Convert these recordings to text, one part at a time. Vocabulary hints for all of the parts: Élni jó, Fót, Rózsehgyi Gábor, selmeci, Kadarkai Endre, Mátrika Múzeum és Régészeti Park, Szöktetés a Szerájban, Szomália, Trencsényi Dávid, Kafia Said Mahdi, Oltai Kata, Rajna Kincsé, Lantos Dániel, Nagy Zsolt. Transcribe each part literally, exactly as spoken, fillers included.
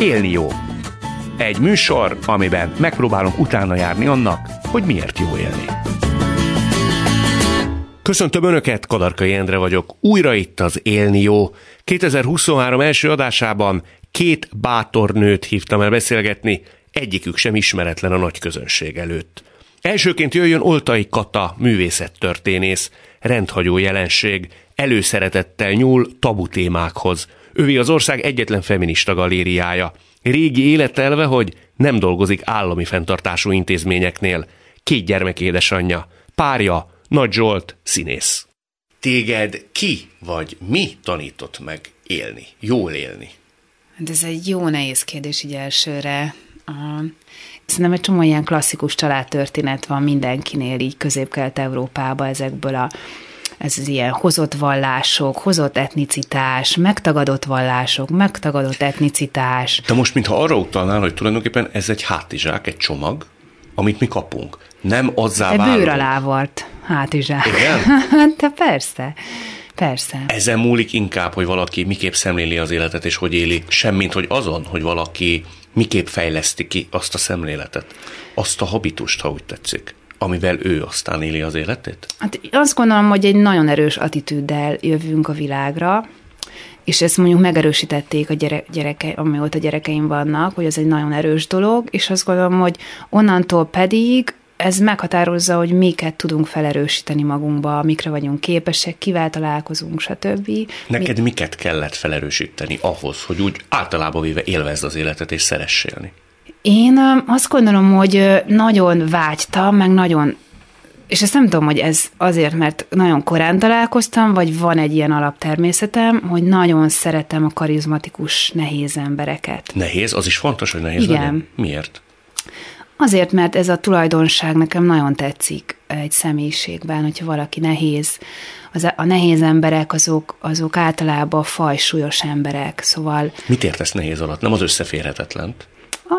Élni jó. Egy műsor, amiben megpróbálunk utána járni annak, hogy miért jó élni. Köszöntöm Önöket, Kadarkai Endre vagyok. Újra itt az Élni jó. kétezer-huszonhárom első adásában két bátor nőt hívtam el beszélgetni, egyikük sem ismeretlen a nagy közönség előtt. Elsőként jöjjön Oltai Kata, művészettörténész, rendhagyó jelenség, előszeretettel nyúl tabu témákhoz. Ővé az ország egyetlen feminista galériája. Régi életelve, hogy nem dolgozik állami fenntartású intézményeknél. Két gyermek édesanyja, párja, Nagy Zsolt, színész. Téged ki vagy mi tanított meg élni, jól élni? Hát ez egy jó nehéz kérdés így elsőre. Aha. Szerintem egy csomó ilyen klasszikus családtörténet van mindenkinél így Közép-Kelet-Európában ezekből a ez az ilyen hozott vallások, hozott etnicitás, megtagadott vallások, megtagadott etnicitás. De most, mintha arra utalnál, hogy tulajdonképpen ez egy hátizsák, egy csomag, amit mi kapunk. Nem azzá válunk. Bőr alá volt hátizsák. Igen? De persze. Persze. Ezen múlik inkább, hogy valaki miképp szemléli az életet, és hogy éli, semmint, hogy azon, hogy valaki miképp fejleszti ki azt a szemléletet, azt a habitust, ha úgy tetszik, amivel ő aztán éli az életét? Hát azt gondolom, hogy egy nagyon erős attitűddel jövünk a világra, és ezt mondjuk megerősítették a gyere, gyereke, amióta gyerekeim vannak, hogy ez egy nagyon erős dolog, és azt gondolom, hogy onnantól pedig ez meghatározza, hogy miket tudunk felerősíteni magunkba, mikre vagyunk képesek, kivel találkozunk, stb. Neked Mi... miket kellett felerősíteni ahhoz, hogy úgy általában véve élvezd az életet és szeress élni? Én azt gondolom, hogy nagyon vágytam, meg nagyon, és ezt nem tudom, hogy ez azért, mert nagyon korán találkoztam, vagy van egy ilyen alaptermészetem, hogy nagyon szeretem a karizmatikus, nehéz embereket. Nehéz? Az is fontos, hogy nehéz Igen. legyen? Miért? Azért, mert ez a tulajdonság nekem nagyon tetszik egy személyiségben, hogyha valaki nehéz. Az a nehéz emberek azok, azok általában fajsúlyos emberek, szóval... Mit értesz nehéz alatt? Nem az összeférhetetlent?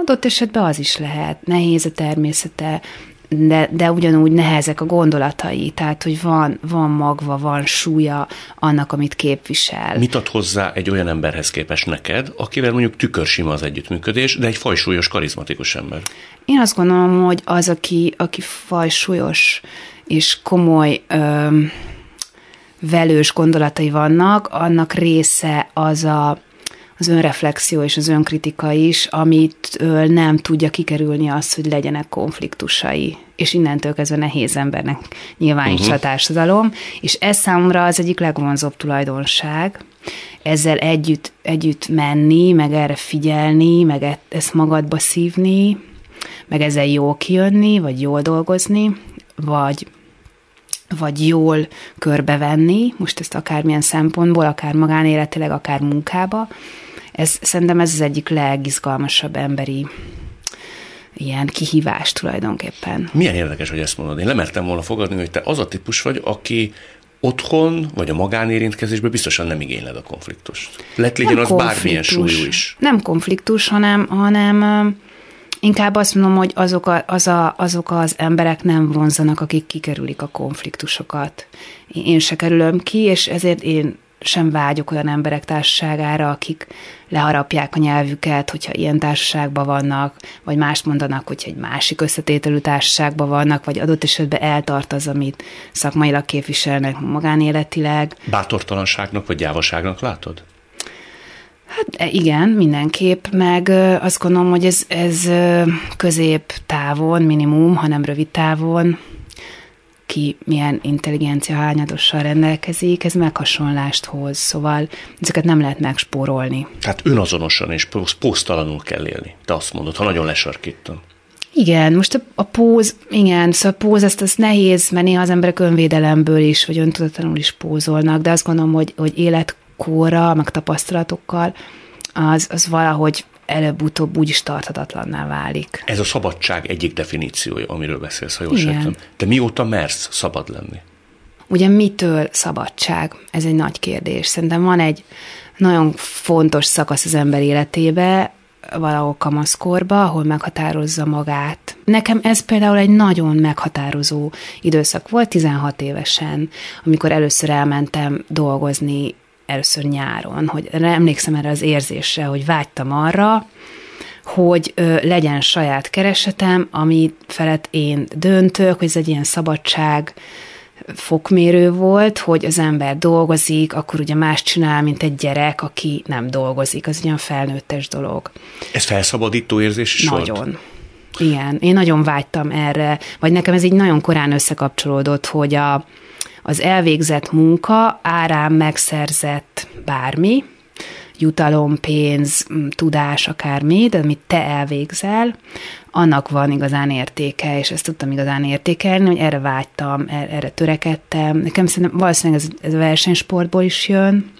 Adott esetben az is lehet. Nehéz a természete, de, de ugyanúgy nehezek a gondolatai, tehát, hogy van, van magva, van súlya annak, amit képvisel. Mit ad hozzá egy olyan emberhez képest neked, akivel mondjuk tükörsima az együttműködés, de egy fajsúlyos, karizmatikus ember? Én azt gondolom, hogy az, aki, aki fajsúlyos és komoly öm, velős gondolatai vannak, annak része az a az önreflexió és az önkritika is, amitől nem tudja kikerülni azt, hogy legyenek konfliktusai. És innentől kezdve nehéz embernek nyilván uh-huh. is a társadalom. És ez számomra az egyik legvonzóbb tulajdonság. Ezzel együtt, együtt menni, meg erre figyelni, meg ezt magadba szívni, meg ezzel jól kijönni, vagy jól dolgozni, vagy... vagy jól körbevenni, most ezt akármilyen szempontból, akár magánéletileg, akár munkába. Ez, szerintem ez az egyik legizgalmasabb emberi ilyen kihívás tulajdonképpen. Milyen érdekes, hogy ezt mondod. Én lemertem volna fogadni, hogy te az a típus vagy, aki otthon vagy a magánérintkezésben biztosan nem igényled a konfliktust. Lett legyen az bármilyen súlyú is. Nem konfliktus, hanem... hanem inkább azt mondom, hogy azok, a, az a, azok az emberek nem vonzanak, akik kikerülik a konfliktusokat. Én se kerülöm ki, és ezért én sem vágyok olyan emberek társaságára, akik leharapják a nyelvüket, hogyha ilyen társaságban vannak, vagy mást mondanak, hogyha egy másik összetételű társaságban vannak, vagy adott esetben eltart az, amit szakmailag képviselnek magánéletileg. Bátortalanságnak vagy gyávaságnak látod? Hát igen, mindenképp, meg azt gondolom, hogy ez, ez középtávon, minimum, hanem rövid távon, ki milyen intelligencia hányadossal rendelkezik, ez meghasonlást hoz, szóval ezeket nem lehet megspórolni. Tehát önazonosan és póztalanul kell élni, te azt mondod, ha nagyon lesarkítom. Igen, most a, a póz, igen, szóval a póz, ezt, ezt nehéz, mert néha az emberek önvédelemből is, vagy öntudatlanul is pózolnak, de azt gondolom, hogy, hogy élet korra, meg tapasztalatokkal, az, az valahogy előbb-utóbb úgyis tarthatatlanná válik. Ez a szabadság egyik definíciója, amiről beszélsz, ha jól sejtem. De mióta mersz szabad lenni? Ugye mitől szabadság? Ez egy nagy kérdés. Szerintem van egy nagyon fontos szakasz az ember életébe, valahol kamaszkorba, ahol meghatározza magát. Nekem ez például egy nagyon meghatározó időszak volt, tizenhat évesen, amikor először elmentem dolgozni először nyáron, hogy emlékszem erre az érzésre, hogy vágytam arra, hogy ö, legyen saját keresetem, ami felett én döntök, hogy ez egy ilyen szabadság fokmérő volt, hogy az ember dolgozik, akkor ugye más csinál, mint egy gyerek, aki nem dolgozik. Az ugyan felnőttes dolog. Ez felszabadító érzés is volt? Nagyon. Igen. Én nagyon vágytam erre, vagy nekem ez így nagyon korán összekapcsolódott, hogy a, az elvégzett munka árán megszerzett bármi, jutalom, pénz, tudás, akármi, de amit te elvégzel, annak van igazán értéke, és ezt tudtam igazán értékelni, hogy erre vágytam, erre törekedtem. Nekem szerintem valószínűleg ez, ez a versenysportból is jön.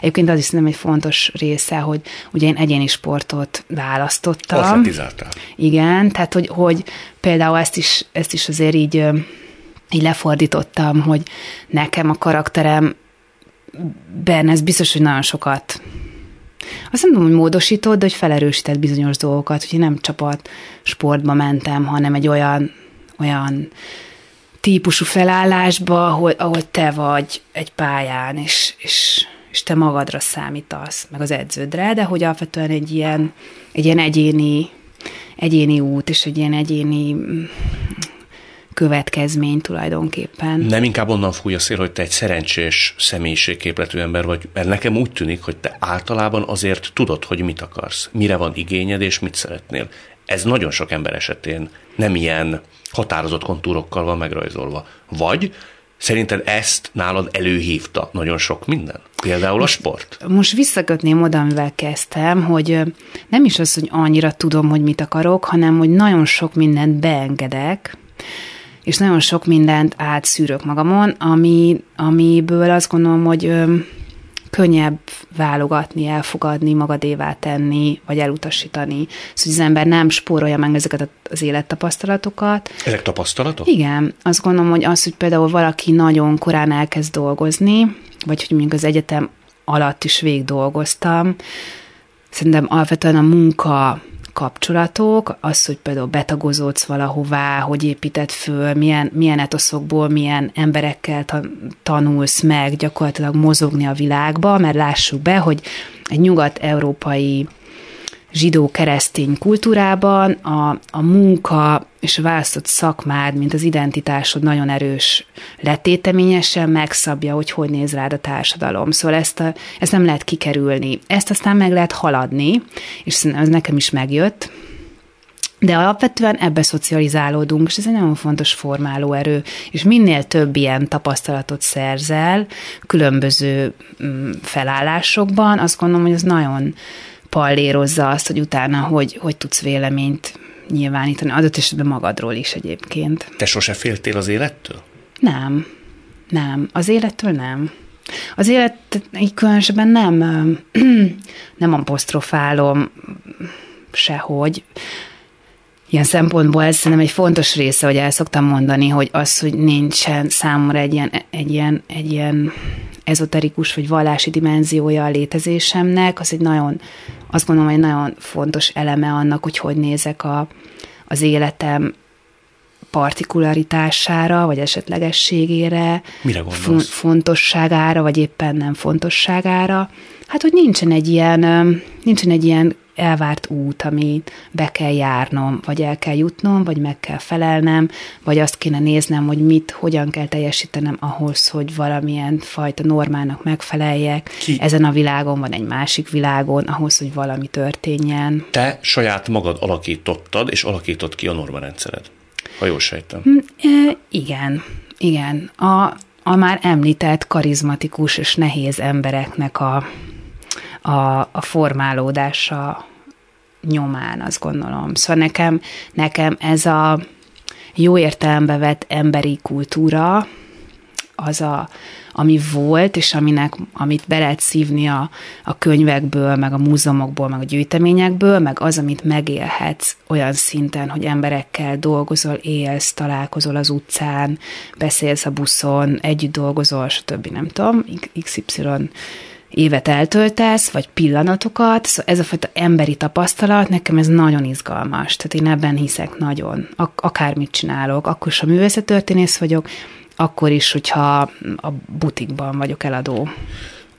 Egyébként az is szerintem egy fontos része, hogy ugye én egyéni sportot választottam. Asszentizáltál. Igen, tehát hogy, hogy például ezt is, ezt is azért így, így lefordítottam, hogy nekem a karakterem Ben, ez biztos, hogy nagyon sokat. Azt nem tudom, hogy módosított, de hogy felerősített bizonyos dolgokat, hogy én nem csapat sportba mentem, hanem egy olyan, olyan típusú felállásba, ahol, ahol te vagy egy pályán, és, és, és te magadra számítasz, meg az edződre, de hogy alapvetően egy ilyen, egy ilyen egyéni, egyéni út, és egy ilyen egyéni következmény tulajdonképpen. Nem inkább onnan fúj a szél, hogy te egy szerencsés személyiségképletű ember vagy, mert nekem úgy tűnik, hogy te általában azért tudod, hogy mit akarsz, mire van igényed és mit szeretnél. Ez nagyon sok ember esetén nem ilyen határozott kontúrokkal van megrajzolva. Vagy szerinted ezt nálad előhívta nagyon sok minden? Például a sport? Most visszakötném oda, amivel kezdtem, hogy nem is az, hogy annyira tudom, hogy mit akarok, hanem hogy nagyon sok mindent beengedek, és nagyon sok mindent átszűrök magamon, ami, amiből azt gondolom, hogy ö, könnyebb válogatni, elfogadni, magadévá tenni, vagy elutasítani. Szóval az ember nem spórolja meg ezeket az élettapasztalatokat. Ezek tapasztalatok? Igen. Azt gondolom, hogy az, hogy például valaki nagyon korán elkezd dolgozni, vagy hogy mondjuk az egyetem alatt is végig dolgoztam, szerintem alapvetően a munka kapcsolatok, az, hogy például betagozódsz valahová, hogy építed föl, milyen, milyen etoszokból, milyen emberekkel tanulsz meg gyakorlatilag mozogni a világba, mert lássuk be, hogy egy nyugat-európai zsidó-keresztény kultúrában a, a munka és a választott szakmád, mint az identitásod nagyon erős letéteményesen megszabja, hogy hogy néz rád a társadalom. Szóval ezt, a, ezt nem lehet kikerülni. Ezt aztán meg lehet haladni, és szerintem ez nekem is megjött, de alapvetően ebbe szocializálódunk, és ez egy nagyon fontos formáló erő, és minél több ilyen tapasztalatot szerzel különböző felállásokban, azt gondolom, hogy ez nagyon pallérozza azt, hogy utána hogy, hogy tudsz véleményt nyilvánítani, adott esetben magadról is egyébként. Te sose féltél az élettől? Nem. Nem. Az élettől nem. Az élet így különösebben nem, nem apostrofálom sehogy. Ilyen szempontból ez szerintem egy fontos része, hogy el szoktam mondani, hogy az, hogy nincsen számomra egy ilyen, egy ilyen, egy ilyen ezoterikus vagy vallási dimenziója a létezésemnek, az egy nagyon, azt gondolom, egy nagyon fontos eleme annak, hogy hogy nézek a, az életem partikularitására, vagy esetlegességére, fon- fontosságára, vagy éppen nem fontosságára. Hát, hogy nincsen egy ilyen, nincsen egy ilyen elvárt út, amit be kell járnom, vagy el kell jutnom, vagy meg kell felelnem, vagy azt kéne néznem, hogy mit, hogyan kell teljesítenem ahhoz, hogy valamilyen fajta normának megfeleljek. Ki? Ezen a világon van egy másik világon, ahhoz, hogy valami történjen. Te saját magad alakítottad, és alakított ki a normarendszered, ha jól sejtem. E, igen, igen. A, a már említett karizmatikus és nehéz embereknek a A, a formálódása nyomán, azt gondolom. Szóval nekem, nekem ez a jó értelembe vett emberi kultúra, az a, ami volt, és aminek, amit be lehet szívni a, a könyvekből, meg a múzeumokból, meg a gyűjteményekből, meg az, amit megélhetsz olyan szinten, hogy emberekkel dolgozol, élsz, találkozol az utcán, beszélsz a buszon, együtt dolgozol, stb. Nem tudom, iksz ipszilon évet eltöltesz, vagy pillanatokat, szóval ez a fajta emberi tapasztalat, nekem ez nagyon izgalmas, tehát én ebben hiszek nagyon, Ak- akármit csinálok, akkor is, ha művészettörténész vagyok, akkor is, hogyha a butikban vagyok eladó.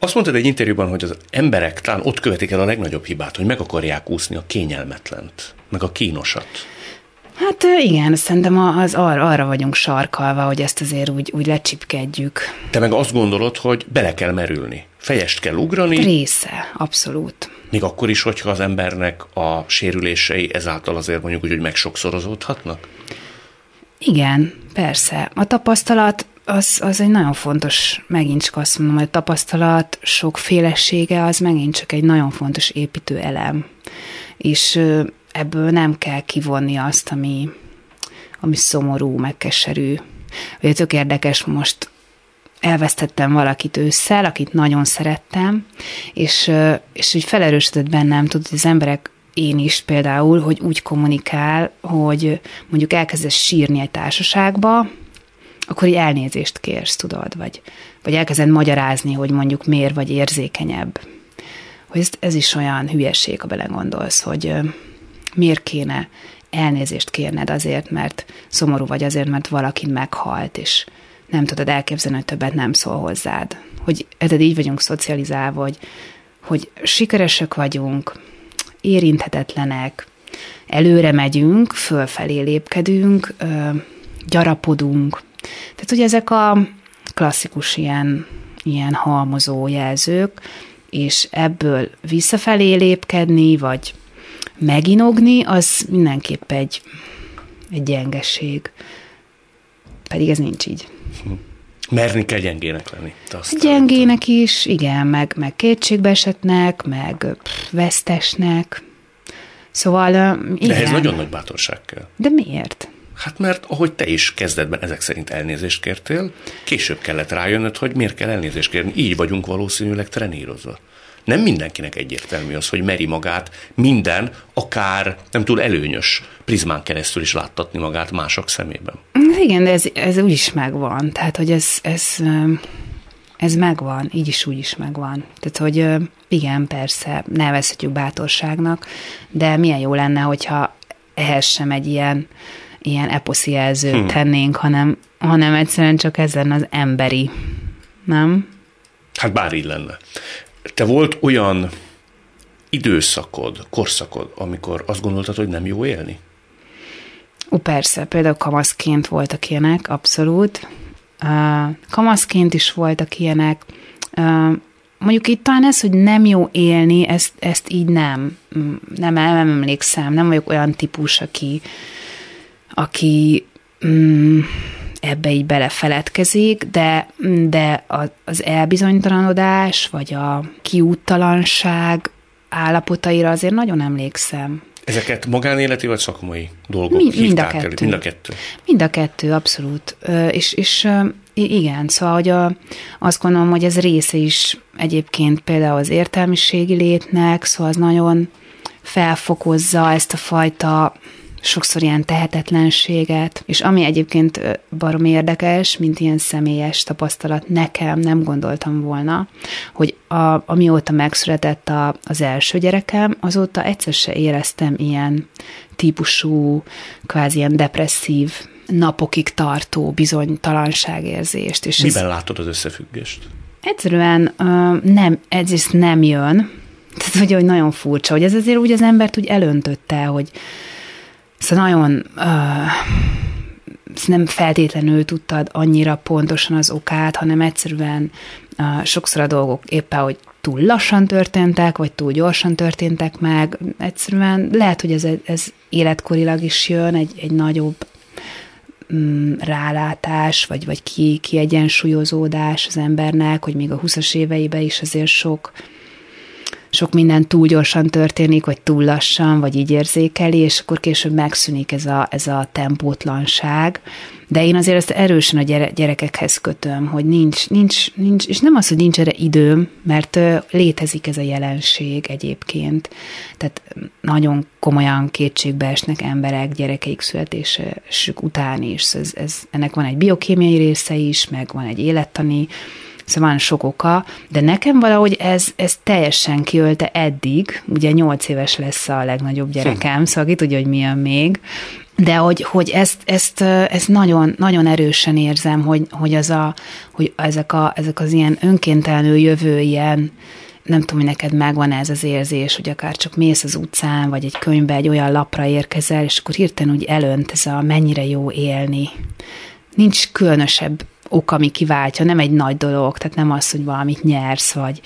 Azt mondtad egy interjúban, hogy az emberek talán ott követik el a legnagyobb hibát, hogy meg akarják úszni a kényelmetlent, meg a kínosat. Hát igen, szerintem az arra, arra vagyunk sarkalva, hogy ezt azért úgy, úgy lecsipkedjük. Te meg azt gondolod, hogy bele kell merülni, fejest kell ugrani. Része, abszolút. Még akkor is, hogyha az embernek a sérülései ezáltal azért mondjuk úgy, hogy megsokszorozódhatnak? Igen, persze. A tapasztalat az, az egy nagyon fontos, megint csak azt mondom, hogy a tapasztalat sokfélesége az megint csak egy nagyon fontos építő elem. És ebből nem kell kivonni azt, ami, ami szomorú, megkeserű. Ugye tök érdekes, most elvesztettem valakit ősszel, akit nagyon szerettem, és, és úgy felerősödött bennem, tudod, hogy az emberek, én is például, hogy úgy kommunikál, hogy mondjuk elkezdesz sírni egy társaságba, akkor így elnézést kérsz, tudod, vagy, vagy elkezded magyarázni, hogy mondjuk miért vagy érzékenyebb. Hogy ez, ez is olyan hülyeség, ha belegondolsz, hogy miért kéne elnézést kérned azért, mert szomorú vagy azért, mert valaki meghalt, és nem tudod elképzelni, hogy többet nem szól hozzád. Hogy eddig így vagyunk szocializálva, hogy, hogy sikeresek vagyunk, érinthetetlenek, előre megyünk, fölfelé lépkedünk, gyarapodunk. Tehát ugye ezek a klasszikus ilyen, ilyen halmozó jelzők, és ebből visszafelé lépkedni, vagy meginogni, az mindenképp egy, egy gyengeség. Pedig ez nincs így. Merni kell gyengének lenni. Gyengének is, igen, meg, meg kétségbeesetnek, meg pff, vesztesnek. Szóval, igen. De ez nagyon nagy bátorság kell. De miért? Hát mert ahogy te is kezdetben ezek szerint elnézést kértél, később kellett rájönnöd, hogy miért kell elnézést kérni. Így vagyunk valószínűleg trenírozva. Nem mindenkinek egyértelmű az, hogy meri magát minden, akár nem túl előnyös prizmán keresztül is láttatni magát mások szemében. Igen, de ez, ez úgyis megvan. Tehát, hogy ez, ez, ez megvan, így is úgy is megvan. Tehát, hogy igen, persze, nevezhetjük bátorságnak, de milyen jó lenne, hogyha ehhez sem egy ilyen, ilyen eposzi jelzőt hmm. tennénk, hanem, hanem egyszerűen csak ezen az emberi, nem? Hát bár így lenne. Te volt olyan időszakod, korszakod, amikor azt gondoltad, hogy nem jó élni? Ó, persze, például kamaszként voltak ilyenek, abszolút. Uh, kamaszként is voltak ilyenek. Uh, mondjuk itt talán ez, hogy nem jó élni, ezt, ezt így nem. Nem, nem emlékszem, nem vagyok olyan típus, aki, aki mm, ebbe így belefeledkezik, de, de az elbizonytalanodás, vagy a kiúttalanság állapotaira azért nagyon emlékszem. Ezeket magánéleti vagy szakmai dolgok Mi, mind, a kettő. mind a kettő. Mind a kettő, abszolút. És, és igen, szóval hogy a, azt gondolom, hogy ez része is egyébként például az értelmiségi létnek, szóval az nagyon felfokozza ezt a fajta sokszor ilyen tehetetlenséget, és ami egyébként baromi érdekes, mint ilyen személyes tapasztalat, nekem nem gondoltam volna, hogy a, amióta megszületett a, az első gyerekem, azóta egyszer se éreztem ilyen típusú, kvázi ilyen depresszív, napokig tartó bizonytalanságérzést. És miben ez, látod az összefüggést? Egyszerűen nem, egyrészt nem jön, tehát hogy, hogy nagyon furcsa, hogy ez azért úgy az embert úgy elöntötte, hogy szóval nagyon uh, nem feltétlenül tudtad annyira pontosan az okát, hanem egyszerűen uh, sokszor a dolgok éppen, hogy túl lassan történtek, vagy túl gyorsan történtek meg. Egyszerűen lehet, hogy ez, ez életkorilag is jön, egy, egy nagyobb um, rálátás, vagy, vagy ki, kiegyensúlyozódás az embernek, hogy még a húszas éveiben is azért sok... sok minden túl gyorsan történik, vagy túl lassan, vagy így érzékeli, és akkor később megszűnik ez a, ez a tempótlanság. De én azért ezt erősen a gyere, gyerekekhez kötöm, hogy nincs, nincs, nincs, és nem az, hogy nincs erre időm, mert létezik ez a jelenség egyébként. Tehát nagyon komolyan kétségbe esnek emberek gyerekeik születésük után is. Ez, ez, ennek van egy biokémiai része is, meg van egy élettani, szóval van sok oka, de nekem valahogy ez, ez teljesen kiölte eddig, ugye nyolc éves lesz a legnagyobb gyerekem, szóval ki tudja, hogy mi jön még, De hogy, hogy ezt, ezt, ezt nagyon, nagyon erősen érzem, hogy, hogy, az a, hogy ezek, a, ezek az ilyen önkéntelenül jövő ilyen, nem tudom, hogy neked megvan ez az érzés, hogy akár csak mész az utcán, vagy egy könyvbe, egy olyan lapra érkezel, és akkor hirtelen úgy elönt ez a mennyire jó élni. Nincs különösebb ok, ami kiváltja, nem egy nagy dolog, tehát nem az, hogy valamit nyersz, vagy,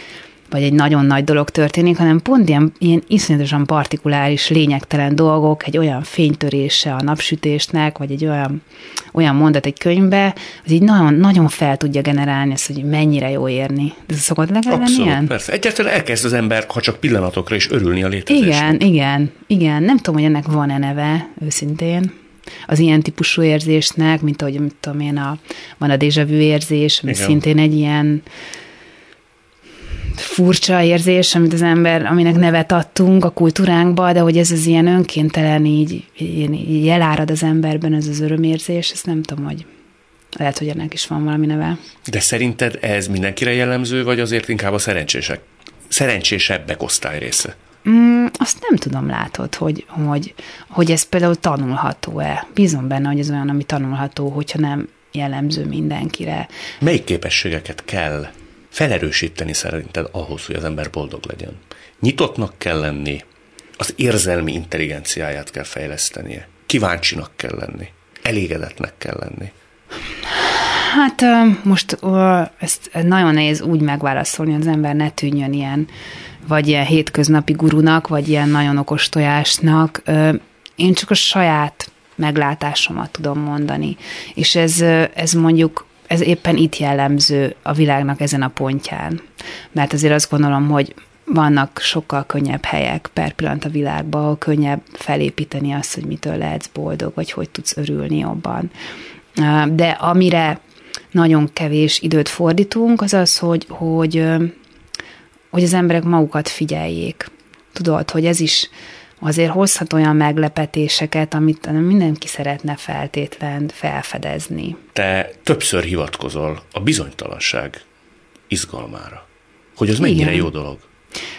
vagy egy nagyon nagy dolog történik, hanem pont ilyen, ilyen iszonyatosan partikuláris, lényegtelen dolgok, egy olyan fénytörése a napsütésnek, vagy egy olyan, olyan mondat egy könyvbe, az így nagyon, nagyon fel tudja generálni ezt, hogy mennyire jó érni. De ez szokott legalább abszolút, ilyen? Persze. Egyáltalán elkezd az ember, ha csak pillanatokra is örülni a létezésnek. Igen, igen, igen. Nem tudom, hogy ennek van-e neve, őszintén. Az ilyen típusú érzésnek, mint ahogy, mit tudom én, a, van a déjà vu érzés, ami igen. Szintén egy ilyen furcsa érzés, amit az ember, aminek nevet adtunk a kultúránkba, de hogy ez az ilyen önkéntelen így, így elárad az emberben, ez az örömérzés, ezt nem tudom, hogy lehet, hogy ennek is van valami neve. De szerinted ez mindenkire jellemző, vagy azért inkább a szerencsések, szerencsésebbek osztály része? Mm, azt nem tudom, látod, hogy, hogy, hogy ez például tanulható-e. Bízom benne, hogy ez olyan, ami tanulható, hogyha nem jellemző mindenkire. Melyik képességeket kell felerősíteni szerinted ahhoz, hogy az ember boldog legyen? Nyitottnak kell lenni, az érzelmi intelligenciáját kell fejlesztenie, kíváncsinak kell lenni, elégedetnek kell lenni. Hát most ezt nagyon nehéz úgy megválaszolni, hogy az ember ne tűnjön ilyen, vagy ilyen hétköznapi gurunak, vagy ilyen nagyon okos tojásnak. Én csak a saját meglátásomat tudom mondani. És ez, ez mondjuk, ez éppen itt jellemző a világnak ezen a pontján. Mert azért azt gondolom, hogy vannak sokkal könnyebb helyek per pillanat a világban, ahol könnyebb felépíteni azt, hogy mitől lehetsz boldog, vagy hogy tudsz örülni jobban. De amire nagyon kevés időt fordítunk, az az, hogy, hogy, hogy az emberek magukat figyeljék. Tudod, hogy ez is azért hozhat olyan meglepetéseket, amit mindenki szeretne feltétlen felfedezni. Te többször hivatkozol a bizonytalanság izgalmára. Hogy az mennyire igen. Jó dolog?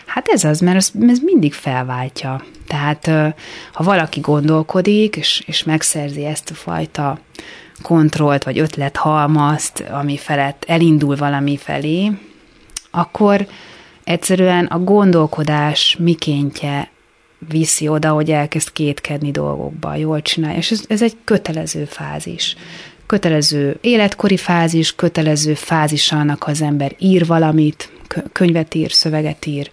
Hát ez az, mert ez mindig felváltja. Tehát ha valaki gondolkodik, és, és megszerzi ezt a fajta kontrollt, vagy ötlethalmazt, ami felett elindul valami felé, akkor egyszerűen a gondolkodás mikéntje viszi oda, hogy elkezd kétkedni dolgokba, jól csinálja. És ez, ez egy kötelező fázis. Kötelező életkori fázis, kötelező fázis annak, ha az ember ír valamit, könyvet ír, szöveget ír,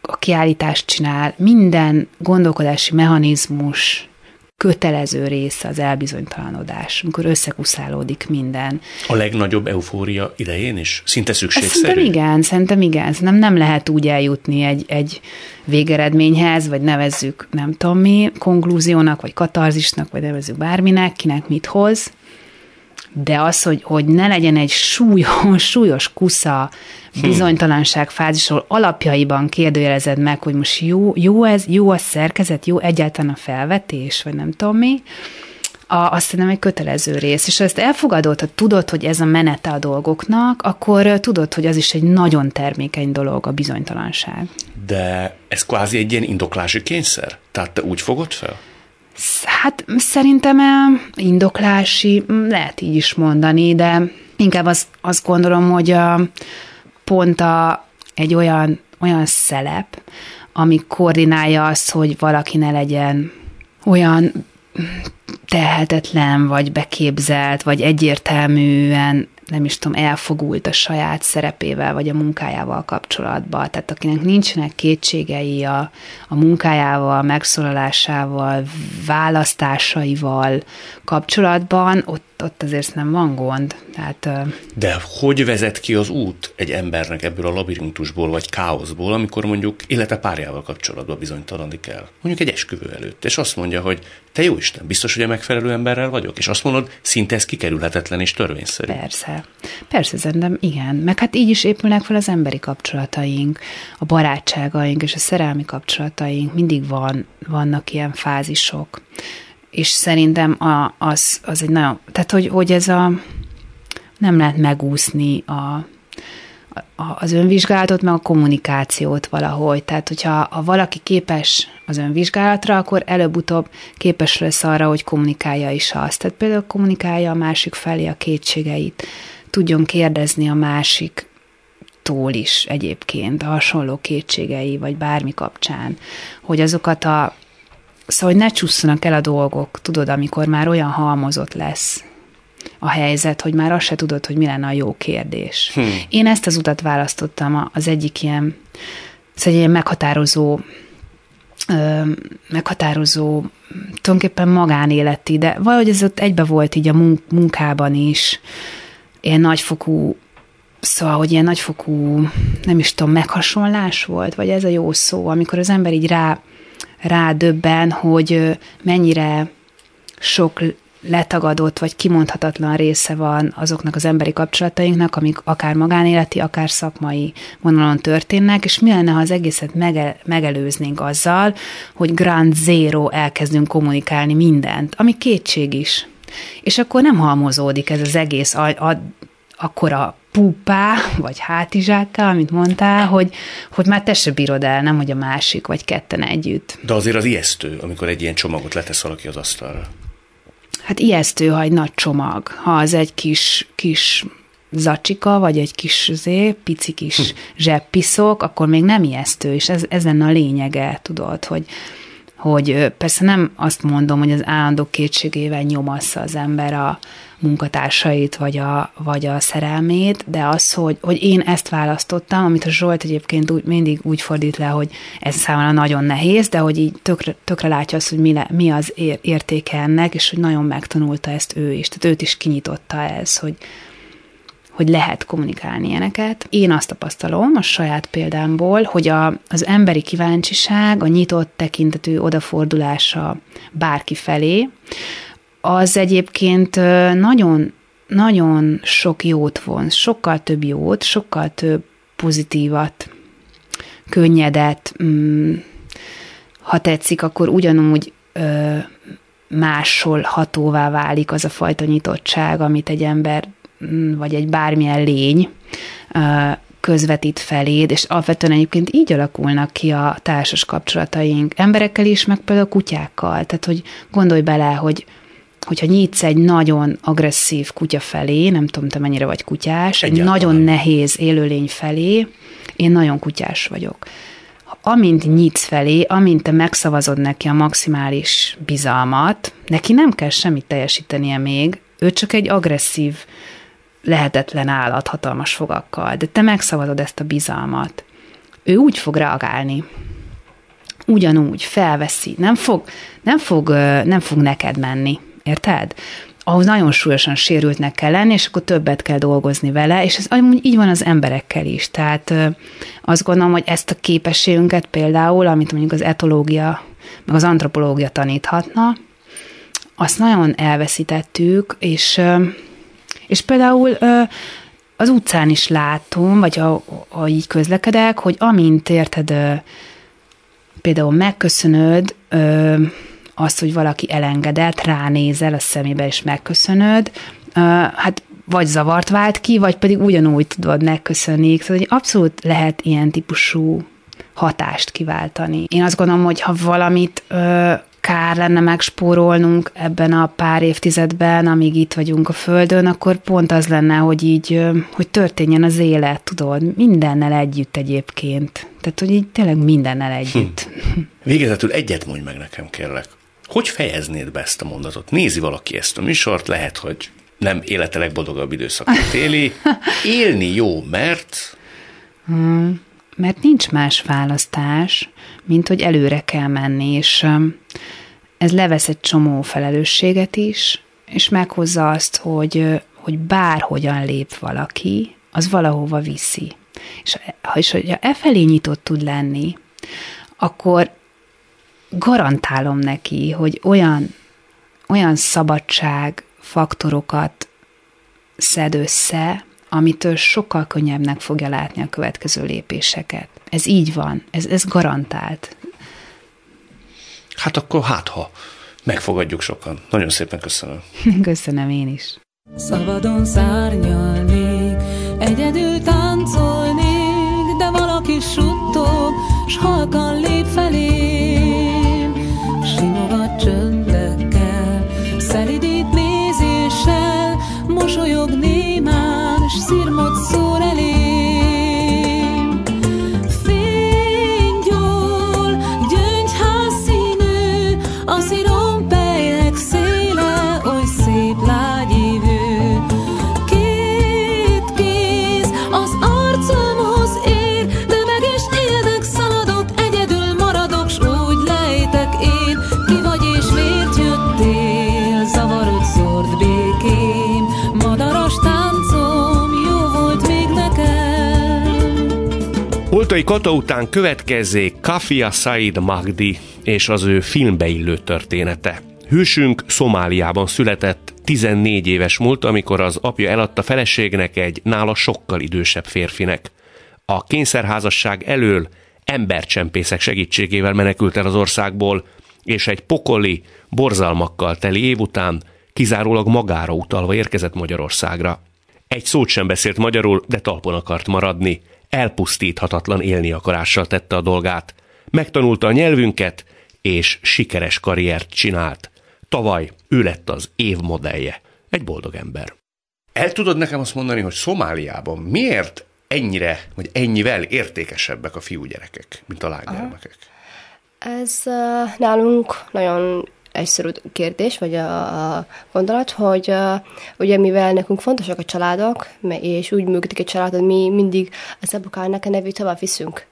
a kiállítást csinál, minden gondolkodási mechanizmus kötelező része az elbizonytalanodás, amikor összekuszálódik minden. A legnagyobb eufória idején is? Szinte szükségszerű? Szerintem igen, szerintem igen. Nem, nem lehet úgy eljutni egy, egy végeredményhez, vagy nevezzük, nem tudom mi, konklúziónak, vagy katarzisnak, vagy nevezzük bárminek, kinek mit hoz. De az, hogy, hogy ne legyen egy súlyos, súlyos kusza bizonytalanság fázisról, alapjaiban kérdőjelezed meg, hogy most jó, jó ez, jó a szerkezet, jó egyáltalán a felvetés, vagy nem tudom mi, a, azt hiszem egy kötelező rész. És ha ezt elfogadod, ha tudod, hogy ez a menete a dolgoknak, akkor tudod, hogy az is egy nagyon termékeny dolog a bizonytalanság. De ez kvázi egy ilyen indoklási kényszer? Tehát te úgy fogod fel? Hát szerintem indoklási, lehet így is mondani, de inkább azt, azt gondolom, hogy a, pont a, egy olyan, olyan szelep, ami koordinálja azt, hogy valaki ne legyen olyan tehetetlen, vagy beképzelt, vagy egyértelműen, nem is tudom, elfogult a saját szerepével, vagy a munkájával kapcsolatban. Tehát akinek nincsenek kétségei a, a munkájával, megszólalásával, választásaival kapcsolatban, ott, ott azért nem van gond. Tehát, de hogy vezet ki az út egy embernek ebből a labirintusból, vagy káoszból, amikor mondjuk élete párjával kapcsolatban bizonytalanodik el? Mondjuk egy esküvő előtt, és azt mondja, hogy te jó Isten, biztos, hogy a megfelelő emberrel vagyok? És azt mondod, szinte ez kikerülhetetlen és törvényszerű. Persze. Persze, szerintem igen. Meg hát így is épülnek fel az emberi kapcsolataink, a barátságaink és a szerelmi kapcsolataink. Mindig van, vannak ilyen fázisok. És szerintem a, az, az egy nagyon... Tehát, hogy, hogy ez a... Nem lehet megúszni a... az önvizsgálatot, meg a kommunikációt valahogy. Tehát, hogyha ha valaki képes az önvizsgálatra, akkor előbb-utóbb képes lesz arra, hogy kommunikálja is azt. Tehát például kommunikálja a másik felé a kétségeit, tudjon kérdezni a másiktól is egyébként, a hasonló kétségei, vagy bármi kapcsán, hogy azokat a... Szóval, hogy ne csúszanak el a dolgok, tudod, amikor már olyan halmozott lesz a helyzet, hogy már azt se tudod, hogy mi lenne a jó kérdés. Hmm. Én ezt az utat választottam, az egyik ilyen, az egy ilyen meghatározó, ö, meghatározó, tulajdonképpen magánéleti, de valahogy ez ott egybe volt így a munkában is, ilyen nagyfokú, szóval, hogy ilyen nagyfokú, nem is tudom, meghasonlás volt, vagy ez a jó szó, amikor az ember így rá, rá döbben, hogy mennyire sok letagadott vagy kimondhatatlan része van azoknak az emberi kapcsolatainknak, amik akár magánéleti, akár szakmai vonalon történnek, és mi lenne, ha az egészet mege- megelőznénk azzal, hogy grand zero elkezdünk kommunikálni mindent, ami kétség is. És akkor nem halmozódik ez az egész a- a- akkora púpá, vagy hátizsákká, amit mondtál, hogy, hogy már te se bírod el, nem, hogy a másik, vagy ketten együtt. De azért az ijesztő, amikor egy ilyen csomagot letesz valaki az asztalra. Hát ijesztő, ha egy nagy csomag, ha az egy kis, kis zacsika, vagy egy kis zé, pici kis hm. zsebpiszok, akkor még nem ijesztő, és ez, ez lenne a lényege, tudod, hogy, hogy persze nem azt mondom, hogy az állandó kétségével nyomassza az ember a munkatársait, vagy a, vagy a szerelmét, de az, hogy, hogy én ezt választottam, amit a Zsolt egyébként úgy, mindig úgy fordít le, hogy ez számomra nagyon nehéz, de hogy így tökre, tökre látja azt, hogy mi, le, mi az ér, értéke ennek, és hogy nagyon megtanulta ezt ő is. Tehát őt is kinyitotta ez, hogy, hogy lehet kommunikálni ilyeneket. Én azt tapasztalom a saját példámból, hogy a, az emberi kíváncsiság, a nyitott tekintetű odafordulása bárki felé, az egyébként nagyon, nagyon sok jót vonz, sokkal több jót, sokkal több pozitívat, könnyedet, ha tetszik, akkor ugyanúgy másolhatóvá válik az a fajta nyitottság, amit egy ember, vagy egy bármilyen lény közvetít feléd, és alapvetően egyébként így alakulnak ki a társas kapcsolataink emberekkel is, meg például kutyákkal. Tehát, hogy gondolj bele, hogy hogyha nyitsz egy nagyon agresszív kutya felé, nem tudom, te mennyire vagy kutyás, egy nagyon nehéz élőlény felé, én nagyon kutyás vagyok. Amint nyitsz felé, amint te megszavazod neki a maximális bizalmat, neki nem kell semmit teljesítenie még, ő csak egy agresszív, lehetetlen állat hatalmas fogakkal, de te megszavazod ezt a bizalmat. Ő úgy fog reagálni. Ugyanúgy felveszi, nem fog, nem fog, nem fog neked menni. Érted? Ahhoz nagyon súlyosan sérültnek kell lenni, és akkor többet kell dolgozni vele, és ez amúgy így van az emberekkel is. Tehát azt gondolom, hogy ezt a képességünket például, amit mondjuk az etológia, meg az antropológia taníthatna, azt nagyon elveszítettük, és, és például az utcán is látom, vagy ha, ha így közlekedek, hogy amint érted, például megköszönöd azt, hogy valaki elengedett, ránézel a szemébe, és megköszönöd, uh, hát vagy zavart vált ki, vagy pedig ugyanúgy tudod megköszönni. Szóval abszolút lehet ilyen típusú hatást kiváltani. Én azt gondolom, hogy ha valamit uh, kár lenne megspórolnunk ebben a pár évtizedben, amíg itt vagyunk a Földön, akkor pont az lenne, hogy így, uh, hogy történjen az élet, tudod, mindennel együtt egyébként. Tehát, hogy így tényleg mindennel együtt. Hm. Végezetül egyet mondj meg nekem, kérlek. Hogy fejeznéd be ezt a mondatot? Nézi valaki ezt a műsort, lehet, hogy nem élete legboldogabb időszakát éli. Élni jó, mert... Hmm, mert nincs más választás, mint hogy előre kell menni, és ez levesz egy csomó felelősséget is, és meghozza azt, hogy, hogy bárhogyan lép valaki, az valahova viszi. És ha is, hogyha e felé nyitott tud lenni, akkor garantálom neki, hogy olyan, olyan szabadság faktorokat szed össze, amitől sokkal könnyebbnek fogja látni a következő lépéseket. Ez így van, ez, ez garantált. Hát akkor hát, ha megfogadjuk sokan. Nagyon szépen köszönöm. Köszönöm én is. Szabadon szárnyalnék, egyedül táncolnék, Oltai Kata után következzék Kafia Said Mahdi és az ő filmbeillő története. Hősünk Szomáliában született, tizennégy éves múlt, amikor az apja eladta feleségnek egy nála sokkal idősebb férfinek. A kényszerházasság elől embercsempészek segítségével menekült el az országból, és egy pokoli, borzalmakkal teli év után kizárólag magára utalva érkezett Magyarországra. Egy szót sem beszélt magyarul, de talpon akart maradni. Elpusztíthatatlan élni akarással tette a dolgát. Megtanulta a nyelvünket, és sikeres karriert csinált. Tavaly ő lett az év modellje. Egy boldog ember. El tudod nekem azt mondani, hogy Szomáliában miért ennyire, vagy ennyivel értékesebbek a fiúgyerekek, mint a lánygyermekek? Ez uh, nálunk nagyon egyszerű kérdés, vagy a, a gondolat, hogy uh, ugye mivel nekünk fontosak a családok, és úgy működik egy család, hogy mi mindig az apukának a nevét tovább viszünk.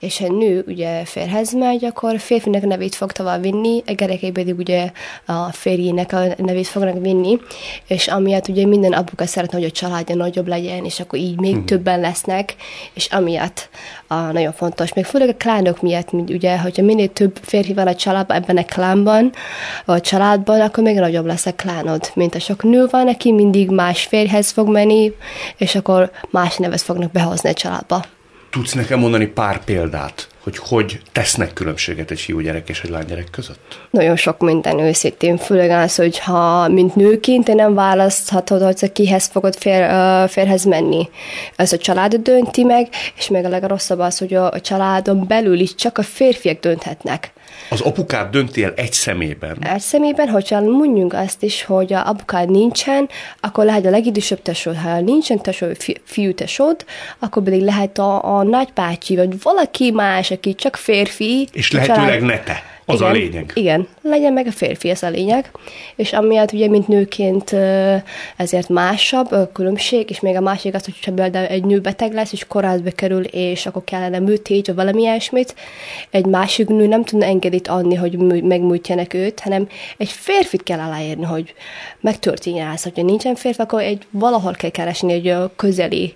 És ha nő ugye férhez megy, akkor férfinek a nevét fog tovább vinni, a gyerekei pedig ugye a férjének a nevét fognak vinni, és amiatt ugye minden apuka szeretne, hogy a családja nagyobb legyen, és akkor így még mm. többen lesznek, és amiatt a, nagyon fontos. Még főleg a klánok miatt, ugye, hogyha minél több férfi van a családban, ebben a klánban, vagy a családban, akkor még nagyobb lesz a klánod, mint a sok nő van, aki mindig más férjhez fog menni, és akkor más nevet fognak behozni a családba. Tudsz nekem mondani pár példát, hogy hogy tesznek különbséget egy fiúgyerek és egy lánygyerek között? Nagyon sok minden őszintén, főleg az, hogyha mint nőként te nem választhatod, hogy kihez fogod fér, férhez menni. Ez a családod dönti meg, és még a legrosszabb az, hogy a családon belül is csak a férfiak dönthetnek. Az apukát dönti el egy szemében? Egy szemében, hogyha mondjuk azt is, hogy a apukád nincsen, akkor lehet a legidősebb tesód, ha nincsen tesó, fi, fiú tesód, akkor pedig lehet a, a nagybácsi, vagy valaki más, aki csak férfi. És lehetőleg ne te. Az igen, a lényeg. Igen, legyen meg a férfi, ez a lényeg. És amiatt ugye, mint nőként ezért másabb a különbség, és még a másik az, hogyha például egy nő beteg lesz, és kórházba kerül, és akkor kellene műtét, vagy valami ilyesmit, egy másik nő nem tudna engedélyt adni, hogy megműtjenek őt, hanem egy férfit kell aláírni, hogy megtörténjen ez. Ha nincsen férfi, akkor egy valahol kell keresni egy közeli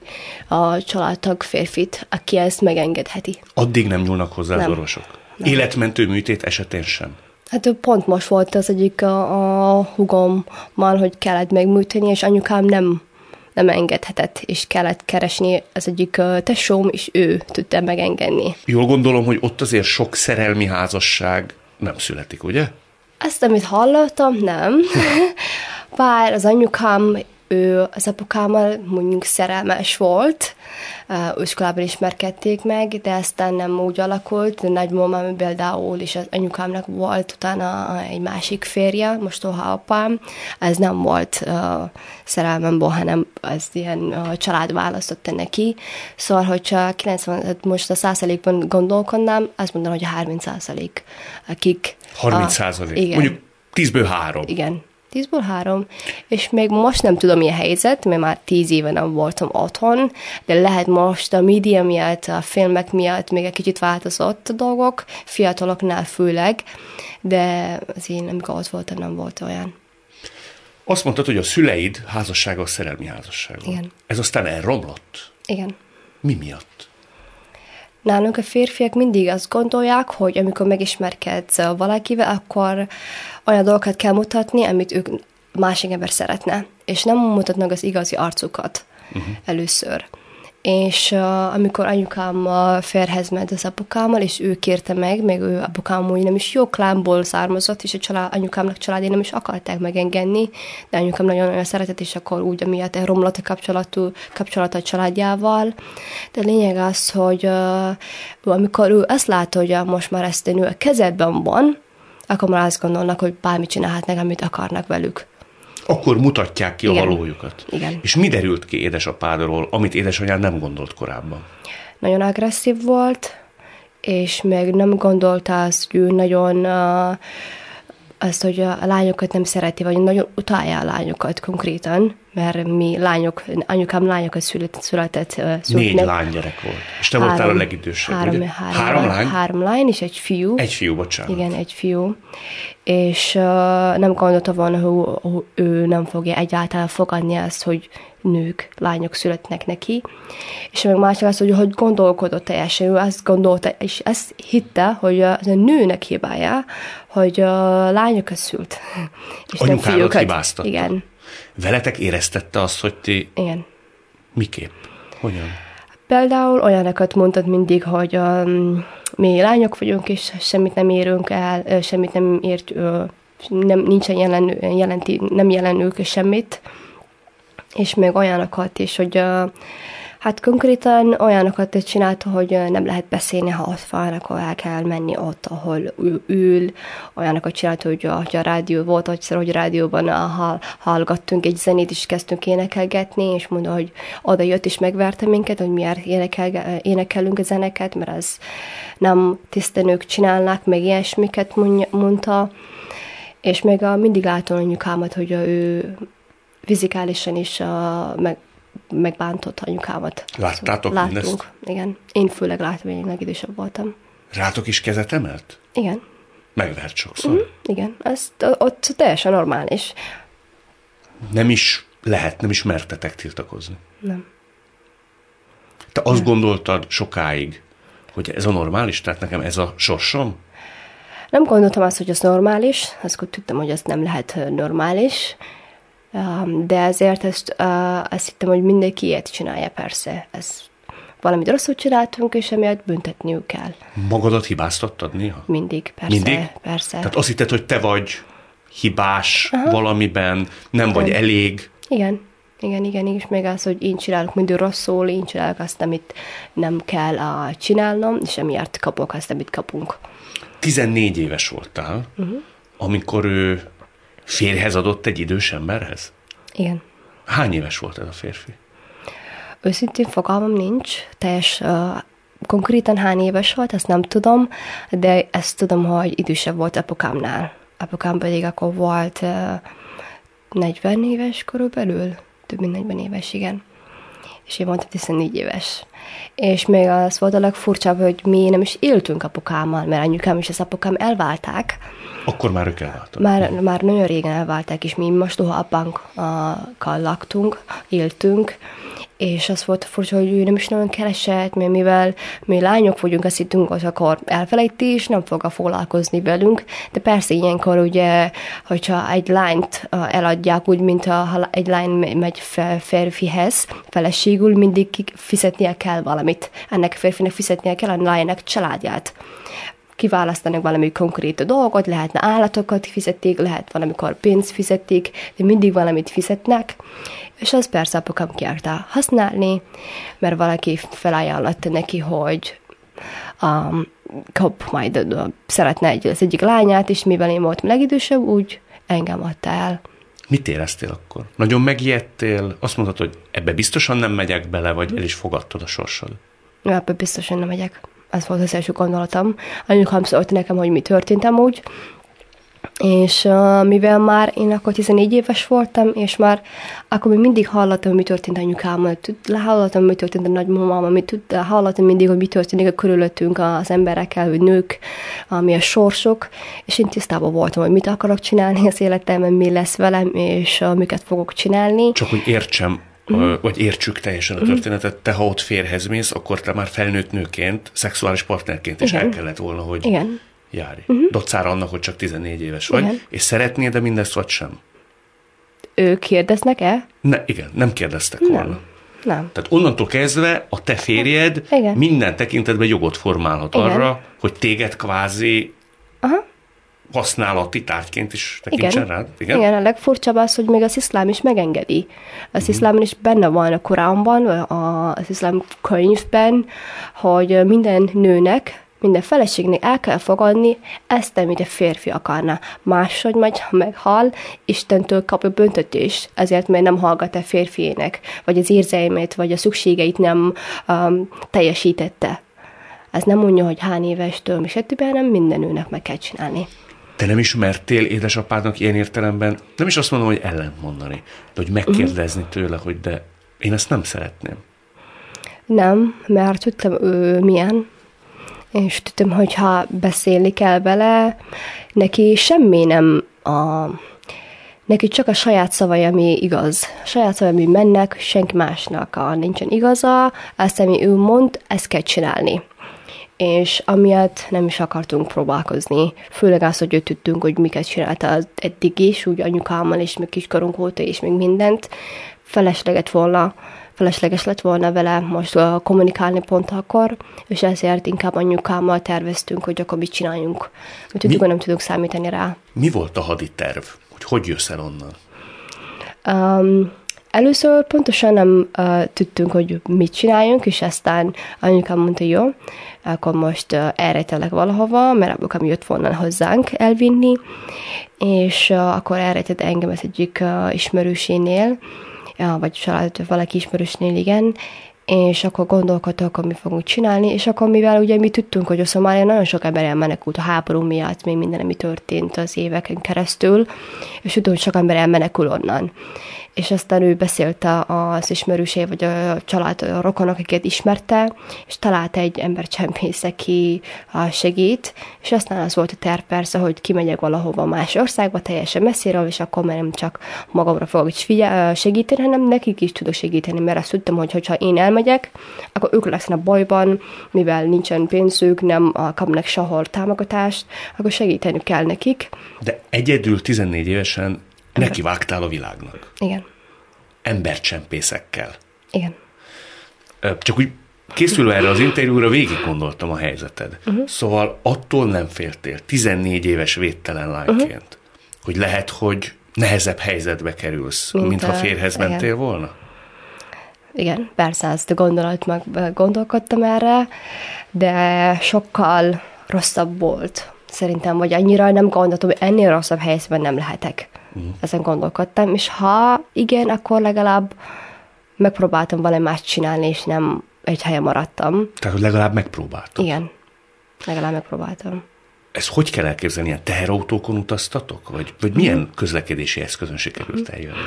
a családtag férfit, aki ezt megengedheti. Addig nem nyúlnak hozzá nem. Az orvosok? Nem. Életmentő műtét esetén sem? Hát pont most volt az egyik a, a húgommal, hogy kellett megműteni, és anyukám nem, nem engedhetett, és kellett keresni az egyik tesóm, és ő tudta megengedni. Jól gondolom, hogy ott azért sok szerelmi házasság nem születik, ugye? Ezt, amit hallottam, nem. Bár az anyukám, ő az apukámmal mondjuk szerelmes volt, uh, iskolában ismerkedték meg, de aztán nem úgy alakult, de nagymamám például is az anyukámnak volt utána egy másik férje, mostoha apám, ez nem volt uh, szerelmemból, hanem az ilyen uh, család választotta neki, szóval hogyha kilencven, most a száz százalékban gondolkodnám, azt mondom, hogy a harminc százalék, akik... harminc százalék? Uh, mondjuk tízből három. Igen. Tízból három, és még most nem tudom, mi a helyzet, mert már tíz éve nem voltam otthon, de lehet most a média miatt, a filmek miatt még egy kicsit változott a dolgok, fiataloknál főleg, de az én, amikor ott voltam, nem volt olyan. Azt mondtad, hogy a szüleid házassága a szerelmi házassága. Igen. Ez aztán elromlott? Igen. Mi miatt? Nálunk a férfiak mindig azt gondolják, hogy amikor megismerkedsz valakivel, akkor olyan dolgokat kell mutatni, amit ők másik ember szeretne, és nem mutatnak az igazi arcukat uh-huh. először. És uh, amikor anyukám férhez ment az apukámmal, és ő kérte meg, meg ő apukám úgy nem is jó klánból származott, és a család, anyukámnak családjai nem is akarták megengedni, de anyukám nagyon-nagyon szeretett, és akkor úgy, amiatt elromlott a kapcsolatú, kapcsolata a családjával. De lényeg az, hogy uh, amikor ő azt látja, hogy most már ezt nő a kezedben van, akkor már azt gondolnak, hogy bármit csinálhatnak, amit akarnak velük. Akkor mutatják ki igen. a valójukat. Igen. És mi derült ki édesapádról, amit édesanyád nem gondolt korábban? Nagyon agresszív volt, és meg nem gondolta azt, hogy ő nagyon azt, hogy a lányokat nem szereti, vagy nagyon utálja a lányokat konkrétan, mert mi lányok, anyukám lányokat szület, született. Születnek. Négy lánygyerek volt, és te három, voltál a legidősebb, három, ugye? Három, három lány? Három lány, és egy fiú. Egy fiú, bocsánat. Igen, egy fiú. És uh, nem gondolta volna, hogy uh, ő nem fogja egyáltalán fogadni azt, hogy nők, lányok születnek neki. És meg másik az, hogy, hogy gondolkodott teljesen, ő azt gondolta, és ezt hitte, hogy az a nőnek hibája, hogy a lányokat szült. És anyukádat nem fiúkat. Hibáztatta. Igen. Veletek éreztette azt, hogy ti... Igen. Miképp? Hogyan? Például olyanokat mondtad mindig, hogy um, mi lányok vagyunk, és semmit nem érünk el, semmit nem ért, nem, nincsen jelen, jelenti, nem jelenünk semmit. És még olyanokat is, hogy uh, hát konkrétan olyanokat csinálta, hogy uh, nem lehet beszélni, ha ott van, akkor el kell menni ott, ahol ül. ül. Olyanokat csinálta, hogy a, a rádió volt, egyszer, hogy a rádióban a, hallgattunk egy zenét, és kezdtünk énekelgetni, és mondta, hogy oda jött és megverte minket, hogy miért énekel, énekelünk a zeneket, mert az nem tiszta nők csinálnak, meg ilyesmiket mondta. És még uh, mindig látom anyukámat, hogy uh, ő... fizikálisan is uh, meg, megbántott anyukámat. Láttátok szóval, mindezt? Igen. Én főleg látom, én legidősebb voltam. Rátok is kezet emelt? Igen. Megvert sokszor? Mm-hmm. Igen. Ez ott teljesen normális. Nem is lehet, nem is mertetek tiltakozni? Nem. Te azt nem. gondoltad sokáig, hogy ez a normális, tehát nekem ez a sorsom? Nem gondoltam azt, hogy ez normális. Azt tudtam, hogy ez nem lehet normális. De ezért ezt, azt hittem, hogy mindenki ilyet csinálja, persze. Ez valamit rosszul csináltunk, és emiatt büntetniük kell. Magadat hibáztattad néha? Mindig, persze. Mindig? Persze. Tehát azt hitted, hogy te vagy hibás Aha. valamiben, nem igen. vagy elég. Igen. Igen, igen, és még az, hogy én csinálok mindig rosszul, én csinálok azt, amit nem kell csinálnom, és emiatt kapok azt, amit kapunk. tizennégy éves voltál, uh-huh. amikor ő... Férjhez adott egy idős emberhez? Igen. Hány éves volt ez a férfi? Őszintén fogalmam nincs, teljes, uh, konkrétan hány éves volt, ezt nem tudom, de ezt tudom, hogy idősebb volt apukámnál. Apukám pedig akkor volt uh, negyven éves körülbelül, több mint negyven éves, igen. És én voltam tizennégy éves. És még az volt a legfurcsább, hogy mi nem is éltünk apukámmal, mert anyukám és az apukám elválták. Akkor már ők elváltak. Már, már nagyon régen elválták, és mi most doha apánkkal laktunk, éltünk, és az volt furcsa, hogy ő nem is nagyon keresett, mert mivel mi lányok vagyunk, azt hittünk, az akkor elfelejti, és nem fog foglalkozni velünk. De persze ilyenkor ugye, hogyha egy lányt eladják, úgy, mint ha egy lány megy férfihez, feleségül mindig fizetnie kell valamit. Ennek férfinek fizetnie kell a lánynak családját. Kiválasztanak valami konkrét dolgot, lehetne állatokat fizetik, lehet valamikor pénzt fizetik, de mindig valamit fizetnek, és az persze apukám kiárta használni, mert valaki felajánlotta neki, hogy um, kap majd, szeretne egy, az egyik lányát, és mivel én voltam legidősebb, úgy engem adta el. Mit éreztél akkor? Nagyon megijedtél? Azt mondtad, hogy ebbe biztosan nem megyek bele, vagy el is fogadtad a sorsod? Ebbe biztosan nem megyek. Ez volt az első gondolatom. Anyukám szólt nekem, hogy mi történtem úgy. És uh, mivel már én akkor tizennégy éves voltam, és már akkor még mindig hallottam, mi történt anyukámmal. Hallottam, mi történt a nagymamámmal. Hallottam mindig, hogy mi történik a körülöttünk az emberekkel, hogy nők, ami a sorsok. És én tisztában voltam, hogy mit akarok csinálni az életemben, mi lesz velem, és uh, miket fogok csinálni. Csak hogy értsem. Mm. Vagy értsük teljesen a történetet, te ha ott férhez mész, akkor te már felnőtt nőként, szexuális partnerként is Igen. el kellett volna, hogy Igen. járj. Mm-hmm. Dacára annak, hogy csak tizennégy éves vagy, Igen. és szeretnéd, de mindezt vagy sem. Ők kérdeznek-e? Ne, igen, nem kérdeztek nem. volna. Nem. Tehát onnantól kezdve a te férjed Igen. minden tekintetben jogot formálhat Igen. arra, hogy téged kvázi... Aha. használati tárgyként is tekintsen rád. Igen? Igen, a legfurcsább az, hogy még az iszlám is megengedi. Az mm-hmm. iszlám is benne van a Koránban, az iszlám könyvben, hogy minden nőnek, minden feleségnek el kell fogadni ezt, amit a férfi akarna. Máshogy majd, ha meghal, Istentől kapja büntetést, ezért, mert nem hallgat a férfiének, vagy az érzelmét, vagy a szükségeit nem um, teljesítette. Ez nem mondja, hogy hány évestől, mi se többen, nem minden nőnek meg kell csinálni. Te nem is mertél édesapádnak ilyen értelemben, nem is azt mondom, hogy ellent mondani, de hogy megkérdezni tőle, hogy de én ezt nem szeretném. Nem, mert tudtam, ő milyen, és tudtam, hogyha beszélni kell vele, neki semmi nem a... Neki csak a saját szavai, ami igaz. A saját szavai, ami mennek, senki másnak a nincsen igaza, azt, ami ő mond, ezt kell csinálni. És amiatt nem is akartunk próbálkozni. Főleg azt, hogy ő tudtunk, hogy miket csinálta az eddig is, úgy anyukámmal, és még kiskorunk óta, és még mindent. Felesleget volna, felesleges lett volna vele most uh, kommunikálni pont akkor, és ezért inkább anyukámmal terveztünk, hogy akkor mit csináljunk. Mert tudjuk, hogy nem tudunk számítani rá. Mi volt a haditerv? Hogy hogy jössz el onnan? Um, először pontosan nem uh, tudtunk, hogy mit csináljunk, és aztán anyukám mondta, jó, akkor most uh, elrejtelek valahova, mert apukám jött volna hozzánk elvinni, és uh, akkor elrejtett engem az egyik uh, ismerősénél, ja, vagy családot, valaki ismerősnél, igen, és akkor gondolkodtak, hogy mi fogunk csinálni, és akkor mivel ugye mi tudtunk, hogy a Szomália nagyon sok ember elmenekült a háború miatt, még minden, ami történt az éveken keresztül, és tudom, hogy sok ember elmenekül onnan. És aztán ő beszélt az ismerősei, vagy a család, a rokonok, akiket ismerte, és találta egy embercsempész, aki segít, és aztán az volt a terv persze, hogy kimegyek valahova más országba, teljesen messziről, és akkor már nem csak magamra fogok segíteni, hanem nekik is tudok segíteni, mert azt tudtam, hogy ha én elmegyek, akkor ők lesznek bajban, mivel nincsen pénzük, nem kapnak sehol támogatást, akkor segíteni kell nekik. De egyedül tizennégy évesen neki vágtál a világnak. Igen. Embercsempészekkel. Igen. Csak úgy készülve erre az interjúra végig gondoltam a helyzeted. Uh-huh. Szóval attól nem féltél, tizennégy éves védtelen lányként, uh-huh. hogy lehet, hogy nehezebb helyzetbe kerülsz, mint, mint a... ha férhez igen. mentél volna? Igen, persze, azt gondolt, meg gondolkodtam erre, de sokkal rosszabb volt. Szerintem, vagy annyira nem gondoltam, hogy ennél rosszabb helyzetben nem lehetek. Mm. Ezen gondolkodtam, és ha igen, akkor legalább megpróbáltam valami mást csinálni, és nem egy helyen maradtam. Tehát legalább megpróbáltam. Igen, legalább megpróbáltam. Ez hogy kell elképzelni? Ilyen teherautókon utaztatok? Vagy, vagy milyen mm. közlekedési eszközön sikerült mm. eljönni?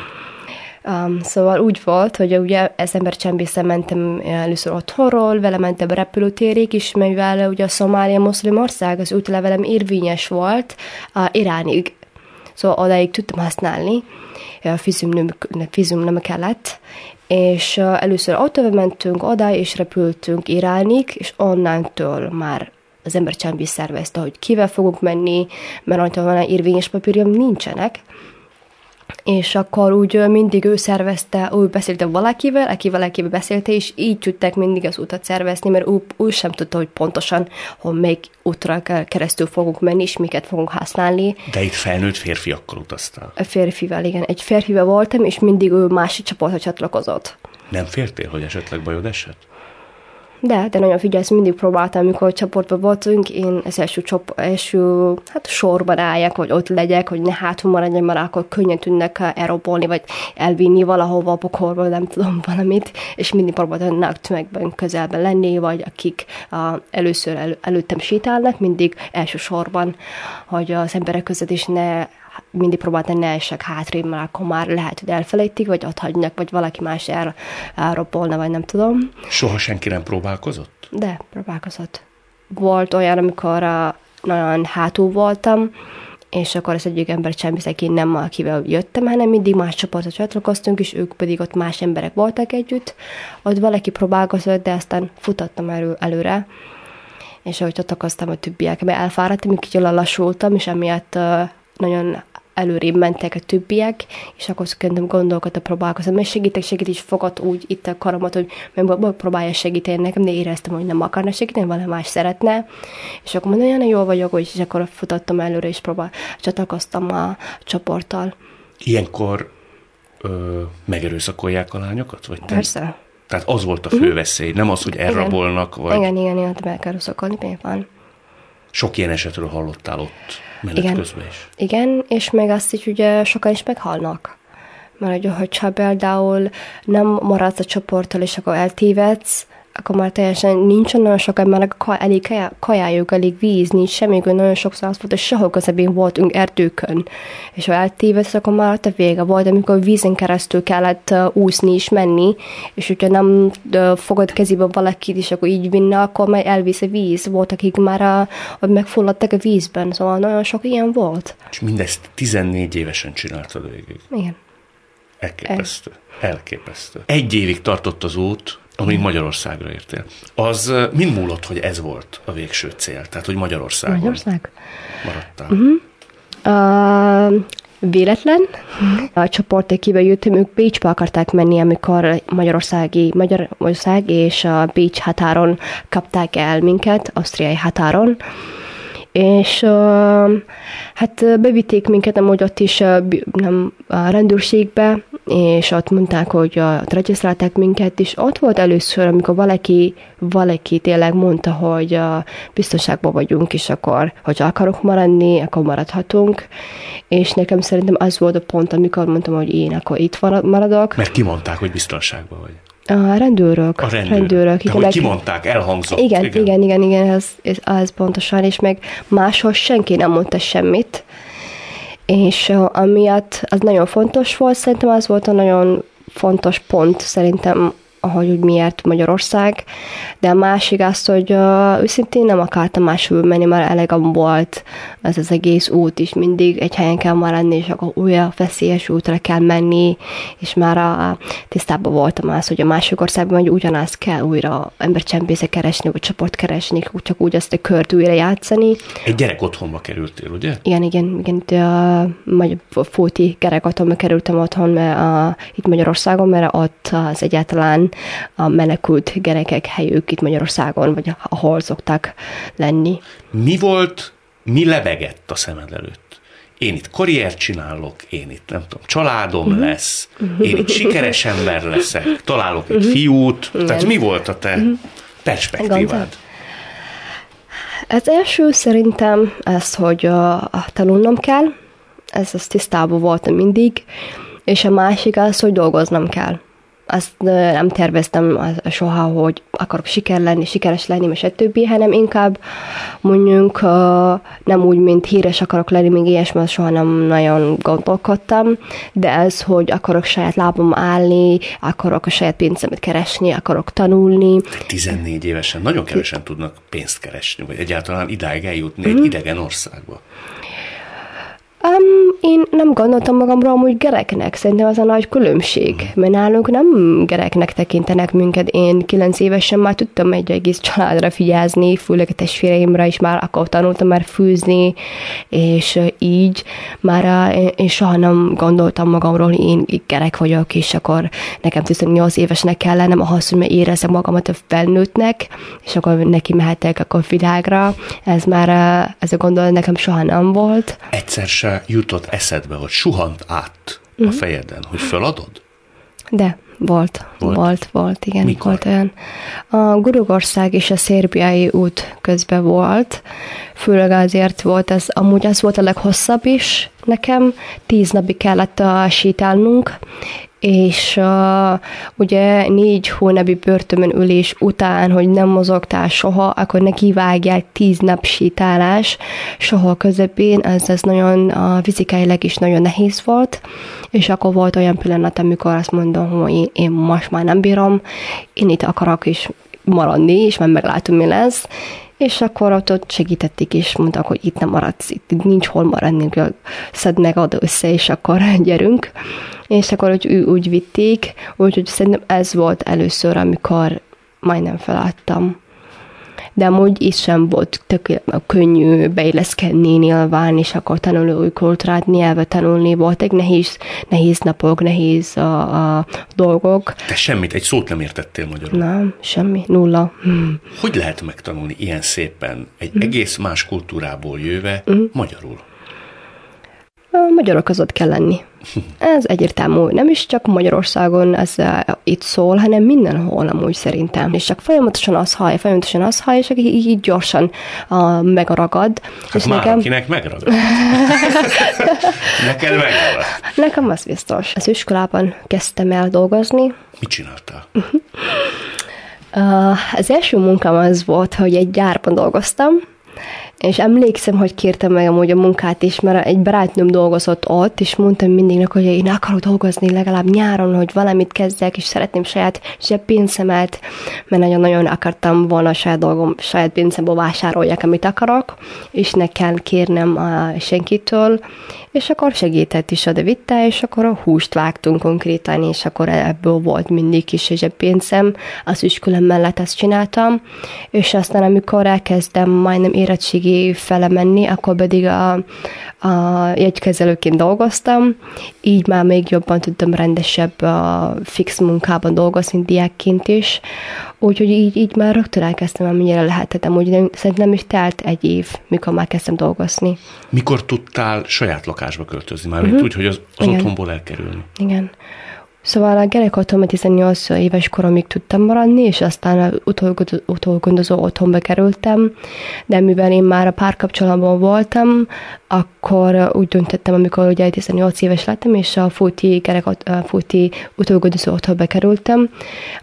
Um, szóval úgy volt, hogy ugye ez embercsempészen mentem először otthonról, vele mentem a repülőtérig is, mivel ugye a Szomália muszlim ország, az útlevelem érvényes volt uh, Iránig. Szóval odáig tudtam használni, vízum nem kellett, és először autóval mentünk oda, és repültünk Iránig, és onnantól már az embercsempész szervezte, hogy kivel fogunk menni, mert onnantól van érvényes papírjaim nincsenek, és akkor úgy mindig ő szervezte, ő beszélte valakivel, aki valakivel beszélte, és így tudták mindig az utat szervezni, mert ő, ő sem tudta, hogy pontosan, hogy melyik útra keresztül fogunk menni, és miket fogunk használni. De itt felnőtt férfiakkal utaztál? A férfivel, igen. Egy férfivel voltam, és mindig ő másik csoportra csatlakozott. Nem féltél, hogy esetleg bajod esett? De, de nagyon figyelsz, mindig próbáltam, amikor csoportban voltunk, én az első, csop, első hát sorban álljak, vagy ott legyek, hogy ne hátul maradjam, mert akkor könnyen tudnak elrobolni, vagy elvinni valahova a pokorba, nem tudom valamit, és mindig próbáltam a tömegben közelben lenni, vagy akik a, először el, előttem sétálnak, mindig első sorban, hogy az emberek között is ne, mindig próbáltam ne esek hátrébb, mert akkor már lehet, hogy elfelejtik, vagy ott hagynak, vagy valaki más el, elropolna, vagy nem tudom. Soha senki nem próbálkozott? De, próbálkozott. Volt olyan, amikor a, nagyon hátul voltam, és akkor az egyik embercsempész, aki nem akivel jöttem, hanem mindig más csoportra csatlakoztunk, és ők pedig ott más emberek voltak együtt. Ott valaki próbálkozott, de aztán futottam elő, előre, és ahogy ott okoztam a többiekbe, elfáradtam, kicsit lassultam, és emiatt nagyon előrébb mentek a többiek, és akkor szükségem gondolkodtam, próbálkoztam, és segítek, segít, és fogott úgy itt a karomat, hogy megpróbálja segíteni nekem, de éreztem, hogy nem akarna segíteni, valami más szeretne, és akkor mondom, nagyon jól vagyok, és akkor futottam előre, és próbál, csatlakoztam a csoporttal. Ilyenkor ö, megerőszakolják a lányokat? Vagy persze. Tehát az volt a fő veszély, nem az, hogy elrabolnak, vagy... Igen, igen, igen, megerőszakolni, például. Sok ilyen esetről hallottál ott menet igen. közben is. Igen, és még azt így ugye sokan is meghalnak. Mert hogyha például nem maradsz a csoporttal, és akkor eltévedsz, akkor már teljesen nincs olyan sok ember, elég kajájuk, elég víz, nincs semmi, nagyon sokszor az volt, és sehol közepén voltunk erdőkön. És ha eltévedsz, akkor már ott a vége volt, amikor vízen keresztül kellett úszni és menni, és hogyha nem fogod kezébe valakit, és akkor így vinne, akkor már elvisz a víz. Volt, akik már a, megfulladtak a vízben, szóval nagyon sok ilyen volt. És mindezt tizennégy évesen csináltad végig. Igen. Elképesztő. Elképesztő. Egy évig tartott az út, amíg Magyarországra értél. Az mind múlott, hogy ez volt a végső cél? Tehát, hogy Magyarországon Magyarország? maradtál? Uh-huh. Uh, véletlen. A csoportok kívül jöttem, ők Bécsbe akarták menni, amikor Magyarországi, Magyarország és a Bécs határon kapták el minket, ausztriai határon. És uh, hát bevitték minket amúgy ott is uh, nem, a rendőrségbe, és ott mondták, hogy uh, ott regisztrálták minket, és ott volt először, amikor valaki, valaki tényleg mondta, hogy uh, biztonságban vagyunk, és akkor, hogyha akarok maradni, akkor maradhatunk. És nekem szerintem az volt a pont, amikor mondtam, hogy én akkor itt maradok. Mert kimondták, hogy biztonságban vagy. A rendőrök. A rendőrök. rendőrök de hogy kimondták, elhangzott. Igen, igen, igen, igen, igen ez, ez, ez pontosan, és meg máshol senki nem mondta semmit, és amiatt az nagyon fontos volt, szerintem az volt a nagyon fontos pont, szerintem, ahogy úgy miért Magyarország, de a másik az, hogy uh, őszintén nem akartam máshol menni, már elegem volt ez az egész út is, mindig egy helyen kell maradni, és akkor újra veszélyes útra kell menni, és már a, tisztában voltam az, hogy a másik országban hogy ugyanaz kell újra embercsempészet keresni, vagy csoport keresni, csak úgy azt a kört újra játszani. Egy gyerek otthonba kerültél, ugye? Igen, igen, igen, majd fóti gyerek otthonba kerültem otthon, mert a, itt Magyarországon, mert ott az egyáltalán a menekült gyerekek helyük itt Magyarországon, vagy ahol szokták lenni. Mi volt, mi lebegett a szemed előtt? Én itt karriert csinálok, én itt nem tudom, családom uh-huh. lesz, én itt sikeres ember leszek, találok egy uh-huh. fiút. Igen. Tehát mi volt a te uh-huh. perspektívád? Az első szerintem ez, hogy uh, tanulnom kell, ez az tisztában voltam mindig, és a másik az, hogy dolgoznom kell. Azt nem terveztem soha, hogy akarok siker lenni, sikeres lenni, és egy többi, hanem inkább mondjuk nem úgy, mint híres akarok lenni, még ilyesmi, soha nem nagyon gondolkodtam, de ez, hogy akarok saját lábam állni, akarok a saját pénzemet keresni, akarok tanulni. tizennégy évesen nagyon kevesen tudnak pénzt keresni, vagy egyáltalán idáig eljutni mm-hmm. egy idegen országba. Um, én nem gondoltam magamra amúgy gyereknek, szerintem az a nagy különbség, mert nálunk nem gyereknek tekintenek minket, én kilenc évesen már tudtam egy egész családra figyelni, főleg a testvéreimre is már akkor tanultam már fűzni, és így már én soha nem gondoltam magamról, hogy én gyerek vagyok, és akkor nekem tizennyolc évesnek kell lennem ahhoz, hogy érezzem magamat a felnőttnek, és akkor neki mehetek akkor világra, ez már ez a gondolat nekem soha nem volt. Egyszer sem jutott eszedbe, hogy suhant át uh-huh. a fejeden, hogy feladod? De, volt. Volt, volt, volt igen. Mikor? Volt olyan. A Görögország és a szerbiai út közben volt, főleg azért volt ez, amúgy az volt a leghosszabb is nekem, tíz napig kellett a sétálnunk, és uh, ugye négy hónapi börtönben ülés után, hogy nem mozogtál soha, akkor neki vágják tíz nap sétálás, soha közepén, ez, ez nagyon uh, fizikailag is nagyon nehéz volt, és akkor volt olyan pillanat, amikor azt mondom, hogy én most már nem bírom, én itt akarok is maradni, és már meglátom, mi lesz, és akkor ott, ott segítették, és mondták, hogy itt nem maradsz, itt nincs hol maradni, szednek oda össze, és akkor gyerünk. És akkor úgy, úgy vitték, úgyhogy szerintem ez volt először, amikor majdnem feladtam. De amúgy is sem volt tök könnyű beilleszkedni nyilván, és akkor tanulni új kultúrát, nyelvet tanulni, voltak nehéz, nehéz napok, nehéz a, a dolgok. Te semmit, egy szót nem értettél magyarul? Nem, semmi, nulla. Hmm. Hogy lehet megtanulni ilyen szépen, egy hmm. egész más kultúrából jöve hmm. magyarul? Magyarok között kell lenni. Ez egyértelmű. Nem is csak Magyarországon ez itt szól, hanem mindenhol amúgy szerintem. És csak folyamatosan az hallja, folyamatosan az hallja, és így, így gyorsan uh, megragad. Hát és már nekem... akinek megragad. Neked megragad. Nekem az biztos. Az iskolában kezdtem el dolgozni. Mit csináltál? Az első munkám az volt, hogy egy gyárban dolgoztam, és emlékszem, hogy kértem meg amúgy a munkát is, mert egy barátnőm dolgozott ott, és mondtam mindig, hogy én akarok dolgozni legalább nyáron, hogy valamit kezdjek, és szeretném saját zseppénzemet, mert nagyon-nagyon akartam volna saját dolgom, saját pénzemből vásároljak, amit akarok, és ne kell kérnem a senkitől, és akkor segített is oda vitte, és akkor a húst vágtunk konkrétan, és akkor ebből volt mindig kis zseppénzem, az iskolám mellett azt csináltam, és aztán amikor elkezdtem majdnem érettségi felemenni, akkor pedig a, a jegykezelőként dolgoztam, így már még jobban tudtam rendesebb a fix munkában dolgozni diákként is, úgyhogy így, így már rögtön elkezdtem, amennyire lehetett, amúgy szerintem is telt egy év, mikor már kezdtem dolgozni. Mikor tudtál saját lakásba költözni? Már uh-huh. úgy, hogy az, az otthonból elkerülni. Igen. Szóval a gyerekotthonom tizennyolc éves koromig tudtam maradni, és aztán utolgondozó otthonba kerültem, de mivel én már a párkapcsolatban voltam, akkor úgy döntöttem, amikor ugye tizennyolc éves lettem, és a fóti, fóti utolgondozó otthonba kerültem,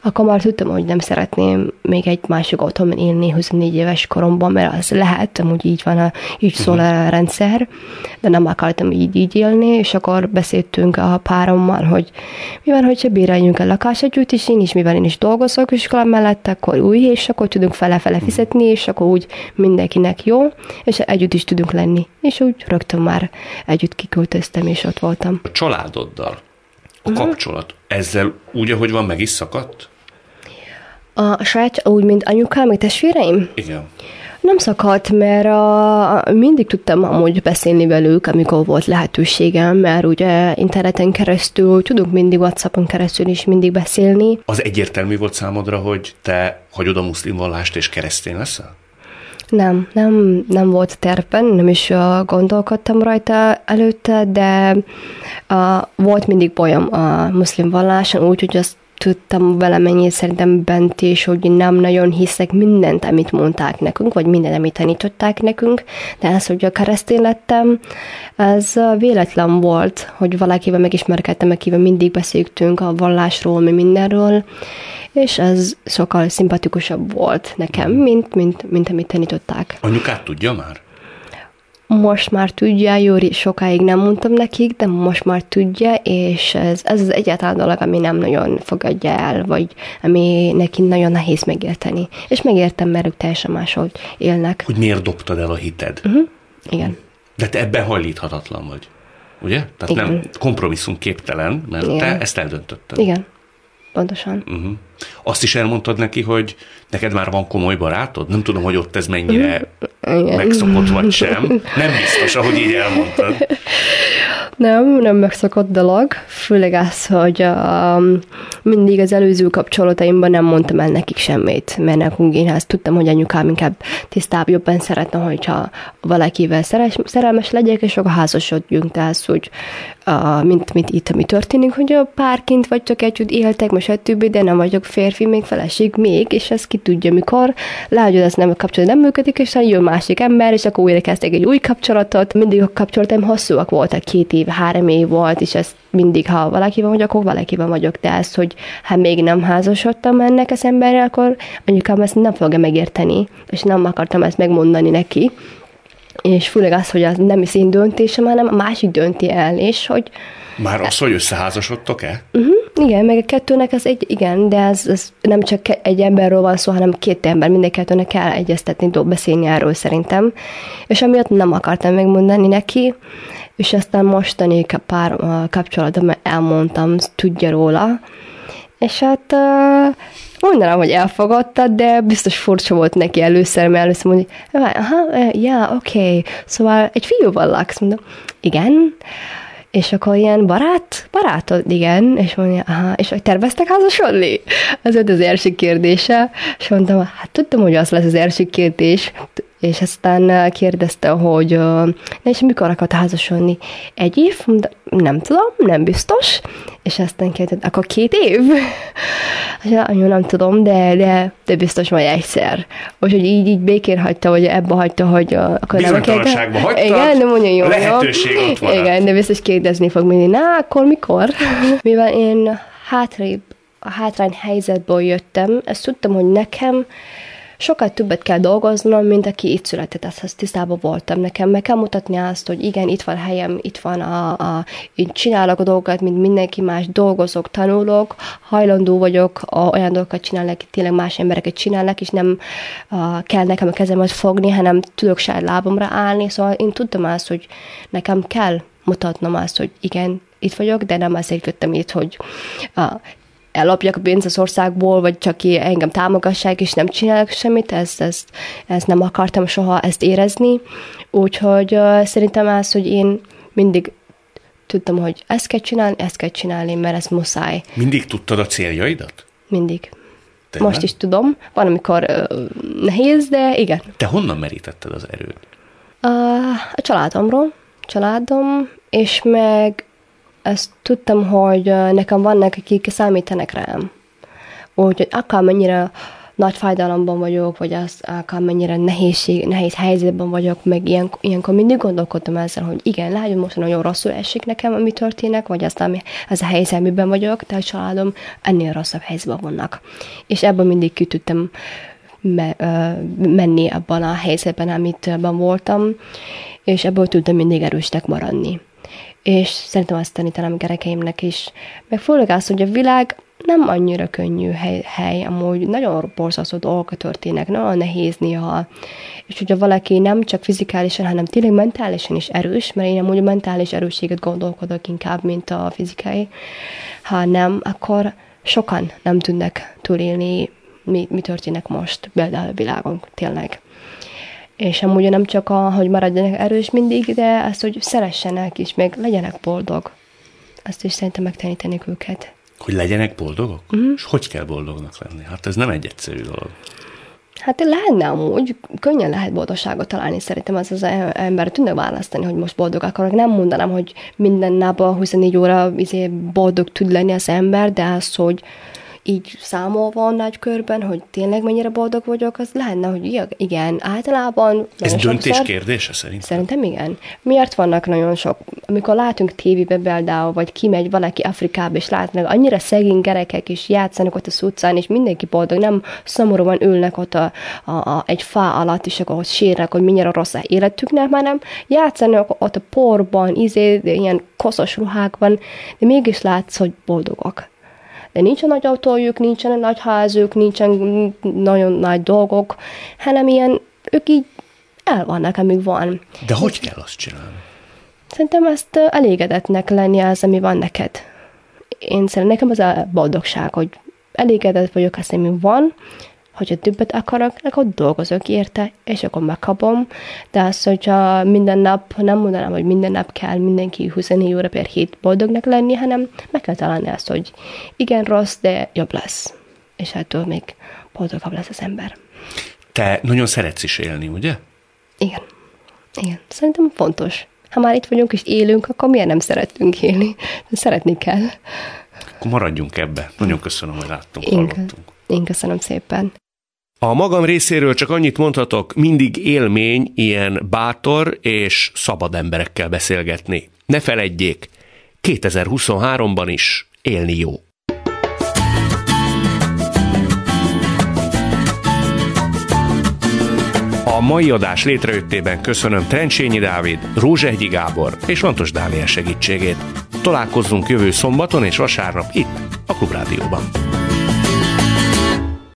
akkor már tudtam, hogy nem szeretném még egy másik otthonban élni huszonnégy éves koromban, mert az lehet, amúgy így van, a, így szól a rendszer, de nem akartam így, így élni, és akkor beszéltünk a párommal, hogy mivel, hogyha bíráljunk a lakást együtt, és én is, mivel én is dolgozok iskola mellett, akkor új, és akkor tudunk fele-fele fizetni, és akkor úgy mindenkinek jó, és együtt is tudunk lenni. És úgy rögtön már együtt kiköltöztem, és ott voltam. A családoddal a kapcsolat ezzel úgy, ahogy van, meg is szakadt? A saját, úgy, mint anyukám, meg testvéreim? Igen. Nem szakadt, mert a, mindig tudtam amúgy beszélni velük, amikor volt lehetőségem, mert ugye interneten keresztül, tudunk mindig WhatsAppon keresztül is mindig beszélni. Az egyértelmű volt számodra, hogy te hagyod a muszlim vallást és keresztény leszel? Nem, nem, nem volt tervben, nem is uh, gondolkodtam rajta előtte, de uh, volt mindig bajom a muszlim valláson, úgyhogy azt tudtam valamennyi szerintem bent is, hogy nem nagyon hiszek mindent, amit mondták nekünk, vagy mindent, amit tanították nekünk, de az, hogy a keresztény lettem, ez véletlen volt, hogy valakivel megismerkedtem, akivel mindig beszéltünk a vallásról, mi mindenről, és ez sokkal szimpatikusabb volt nekem, mint, mint, mint amit tanították. Anyukát tudja már? Most már tudja, Jóri, sokáig nem mondtam nekik, de most már tudja, és ez, ez az egyáltalán dolog, ami nem nagyon fogadja el, vagy ami neki nagyon nehéz megérteni. És megértem, mert ők teljesen máshogy élnek. Hogy miért dobtad el a hited? Uh-huh. Igen. De te ebben hajlíthatatlan vagy, ugye? Tehát igen. Nem kompromisszum képtelen, mert igen. Te ezt eldöntötted. Igen, pontosan. Uh-huh. Azt is elmondtad neki, hogy neked már van komoly barátod? Nem tudom, hogy ott ez mennyire igen. megszokott vagy sem. Nem biztos, ahogy így elmondtad. Nem, nem megszokott dolog. Főleg az, hogy um, mindig az előző kapcsolataimban nem mondtam el nekik semmit, mert nekünk én azt tudtam, hogy anyukám inkább tisztább, jobban szeretne, hogyha valakivel szerelmes legyek, és akkor házasodjunk. Tehát, hogy uh, mint, mint itt, ami történik, hogy a párként vagy csak együtt éltek, most egy többi, de nem vagyok férfi, még feleség, még, és ez ki tudja, mikor látod, ez nem a kapcsolat nem működik, és jön másik ember, és akkor újra kezdtek egy új kapcsolatot. Mindig a kapcsolataim hosszúak voltak, két év, három év volt, és ez mindig, ha valakiben vagyok, akkor valakiben vagyok, de ezt, hogy ha még nem házasodtam ennek az emberrel, akkor anyukám ezt nem fogja megérteni, és nem akartam ezt megmondani neki. És főleg az, hogy az nem is én döntésem, hanem a másik dönti el, és hogy... Már az, hogy összeházasodtok-e? Uh-huh, igen, meg a kettőnek az egy, igen, de ez, ez nem csak egy emberről van szó, hanem két ember, minden kettőnek kell egyeztetni, beszélni erről szerintem. És amiatt nem akartam megmondani neki, és aztán mostani pár kapcsolatban elmondtam, tudja róla, és hát... mondanám, hogy elfogadta, de biztos furcsa volt neki először, mert először mondja, aha, yeah, oké, okay. Szóval egy fiúval laksz, mondom, igen, és akkor ilyen barát, barátod, igen, és mondja, aha, és hogy terveztek házasodni? Ez volt az első kérdése, és mondtam, hát tudtam, hogy az lesz az első kérdés, és aztán kérdezte, hogy ne is mikor akart házasodni. Egy év? Nem tudom, nem biztos. És aztán kérdezte, akkor két év? Anyu, nem tudom, de, de, de biztos majd egyszer. Úgyhogy így, így békén hagyta, vagy ebbe hagyta, hogy akkor nem kérdezte. Hagytad, igen, nem mondja, jó, lehetőség jó. Ott van. Igen, de biztos kérdezni fog mindig, na, akkor mikor? Mivel én hátrébb a hátrány helyzetből jöttem, ezt tudtam, hogy nekem sokkal többet kell dolgoznom, mint aki itt született, ezt tisztában voltam. Nekem meg kell mutatni azt, hogy igen, itt van helyem, itt van a, a én csinálok a dolgokat, mint mindenki más, dolgozok, tanulok, hajlandó vagyok, olyan dolgokat csinálnak, tényleg más embereket csinálnak, és nem uh, kell nekem a kezemet fogni, hanem tudok saját lábomra állni, szóval én tudtam azt, hogy nekem kell mutatnom azt, hogy igen, itt vagyok, de nem azért jöttem itt, hogy uh, ellopjak a pénzt az országból, vagy csak engem támogassák, és nem csinálok semmit, ezt, ezt, ezt nem akartam soha ezt érezni. Úgyhogy uh, szerintem az, hogy én mindig tudtam, hogy ezt kell csinálni, ezt kell csinálni, mert ez muszáj. Mindig tudtad a céljaidat? Mindig. Te Most nem? is tudom. Van, amikor uh, nehéz, de igen. Te honnan merítetted az erőt? Uh, a családomról. Családom, és meg azt tudtam, hogy nekem vannak, akik számítanak rám. Úgyhogy akármennyire nagy fájdalomban vagyok, vagy az akármennyire nehézség, nehéz helyzetben vagyok, meg ilyen, ilyenkor mindig gondolkodtam ezzel, hogy igen, látom, most nagyon rosszul esik nekem, ami történik, vagy aztán az a helyzet, amiben vagyok, de a családom ennél rosszabb helyzetben vannak. És ebben mindig ki tudtam me, menni abban a helyzetben, amit voltam, és ebből tudtam mindig erősnek maradni. És szerintem azt tanítanám gyerekeimnek is. Meg főleg az, hogy a világ nem annyira könnyű hely, hely amúgy nagyon borzasztó dolgok történnek, nagyon nehéz néha. És hogyha valaki nem csak fizikálisan, hanem tényleg mentálisan is erős, mert én amúgy a mentális erősséget gondolkodok inkább, mint a fizikai, ha nem, akkor sokan nem tudnak túlélni, mi, mi történik most például a világon tényleg. És amúgy nem csak, a, hogy maradjanak erős mindig, de azt, hogy szeressenek is, meg legyenek boldog. Azt is szerintem megtanítanék őket. Hogy legyenek boldogok? Mm-hmm. És hogy kell boldognak lenni? Hát ez nem egy egyszerű dolog. Hát lehetne amúgy, könnyen lehet boldogságot találni, szerintem az az ember tudnak választani, hogy most boldog akarok. Nem mondanám, hogy minden napban huszonnégy óra izé boldog tud lenni az ember, de az, hogy így számolva a nagy körben, hogy tényleg mennyire boldog vagyok, az lehetne, hogy igen, általában... Ez döntés sokszor, kérdése szerintem? Szerintem igen. Miért vannak nagyon sok... Amikor látunk tévében például, vagy kimegy valaki Afrikába, és látnak annyira szegény gyerekek, és játszanak ott az utcán, és mindenki boldog, nem szomorúan ülnek ott a, a, a, egy fá alatt, és akkor sírnak, hogy mennyire rossz a életüknek, hanem játszanak ott a porban, izé, ilyen koszos ruhákban, de mégis látsz, hogy boldogok. De nincsen nagy autójuk, nincsen nagy házuk, nincsen nagyon nagy dolgok, hanem ilyen, ők így el vannak, amíg van. De hogy és kell azt csinálni? Szerintem ezt elégedetnek lenni az, ami van neked. Én szerintem nekem az a boldogság, hogy elégedett vagyok az, ami van, hogyha többet akarok, akkor dolgozok érte, és akkor megkapom. De az, hogyha minden nap, nem mondanám, hogy minden nap kell mindenki huszonnégy óra per hét boldognak lenni, hanem meg kell találni azt, hogy igen, rossz, de jobb lesz. És ettől még boldogabb lesz az ember. Te nagyon szeretsz is élni, ugye? Igen. Igen. Szerintem fontos. Ha már itt vagyunk és élünk, akkor miért nem szeretünk élni? Szeretni kell. Akkor maradjunk ebbe. Nagyon köszönöm, hogy láttunk, hallottunk. Én köszönöm szépen. A magam részéről csak annyit mondhatok, mindig élmény ilyen bátor és szabad emberekkel beszélgetni. Ne feledjék, kétezer-huszonháromban is élni jó. A mai adás létrejöttében köszönöm Trencsényi Dávid, Rózsehgyi Gábor és Lantos Dániel segítségét. Találkozzunk jövő szombaton és vasárnap itt, a Klubrádióban.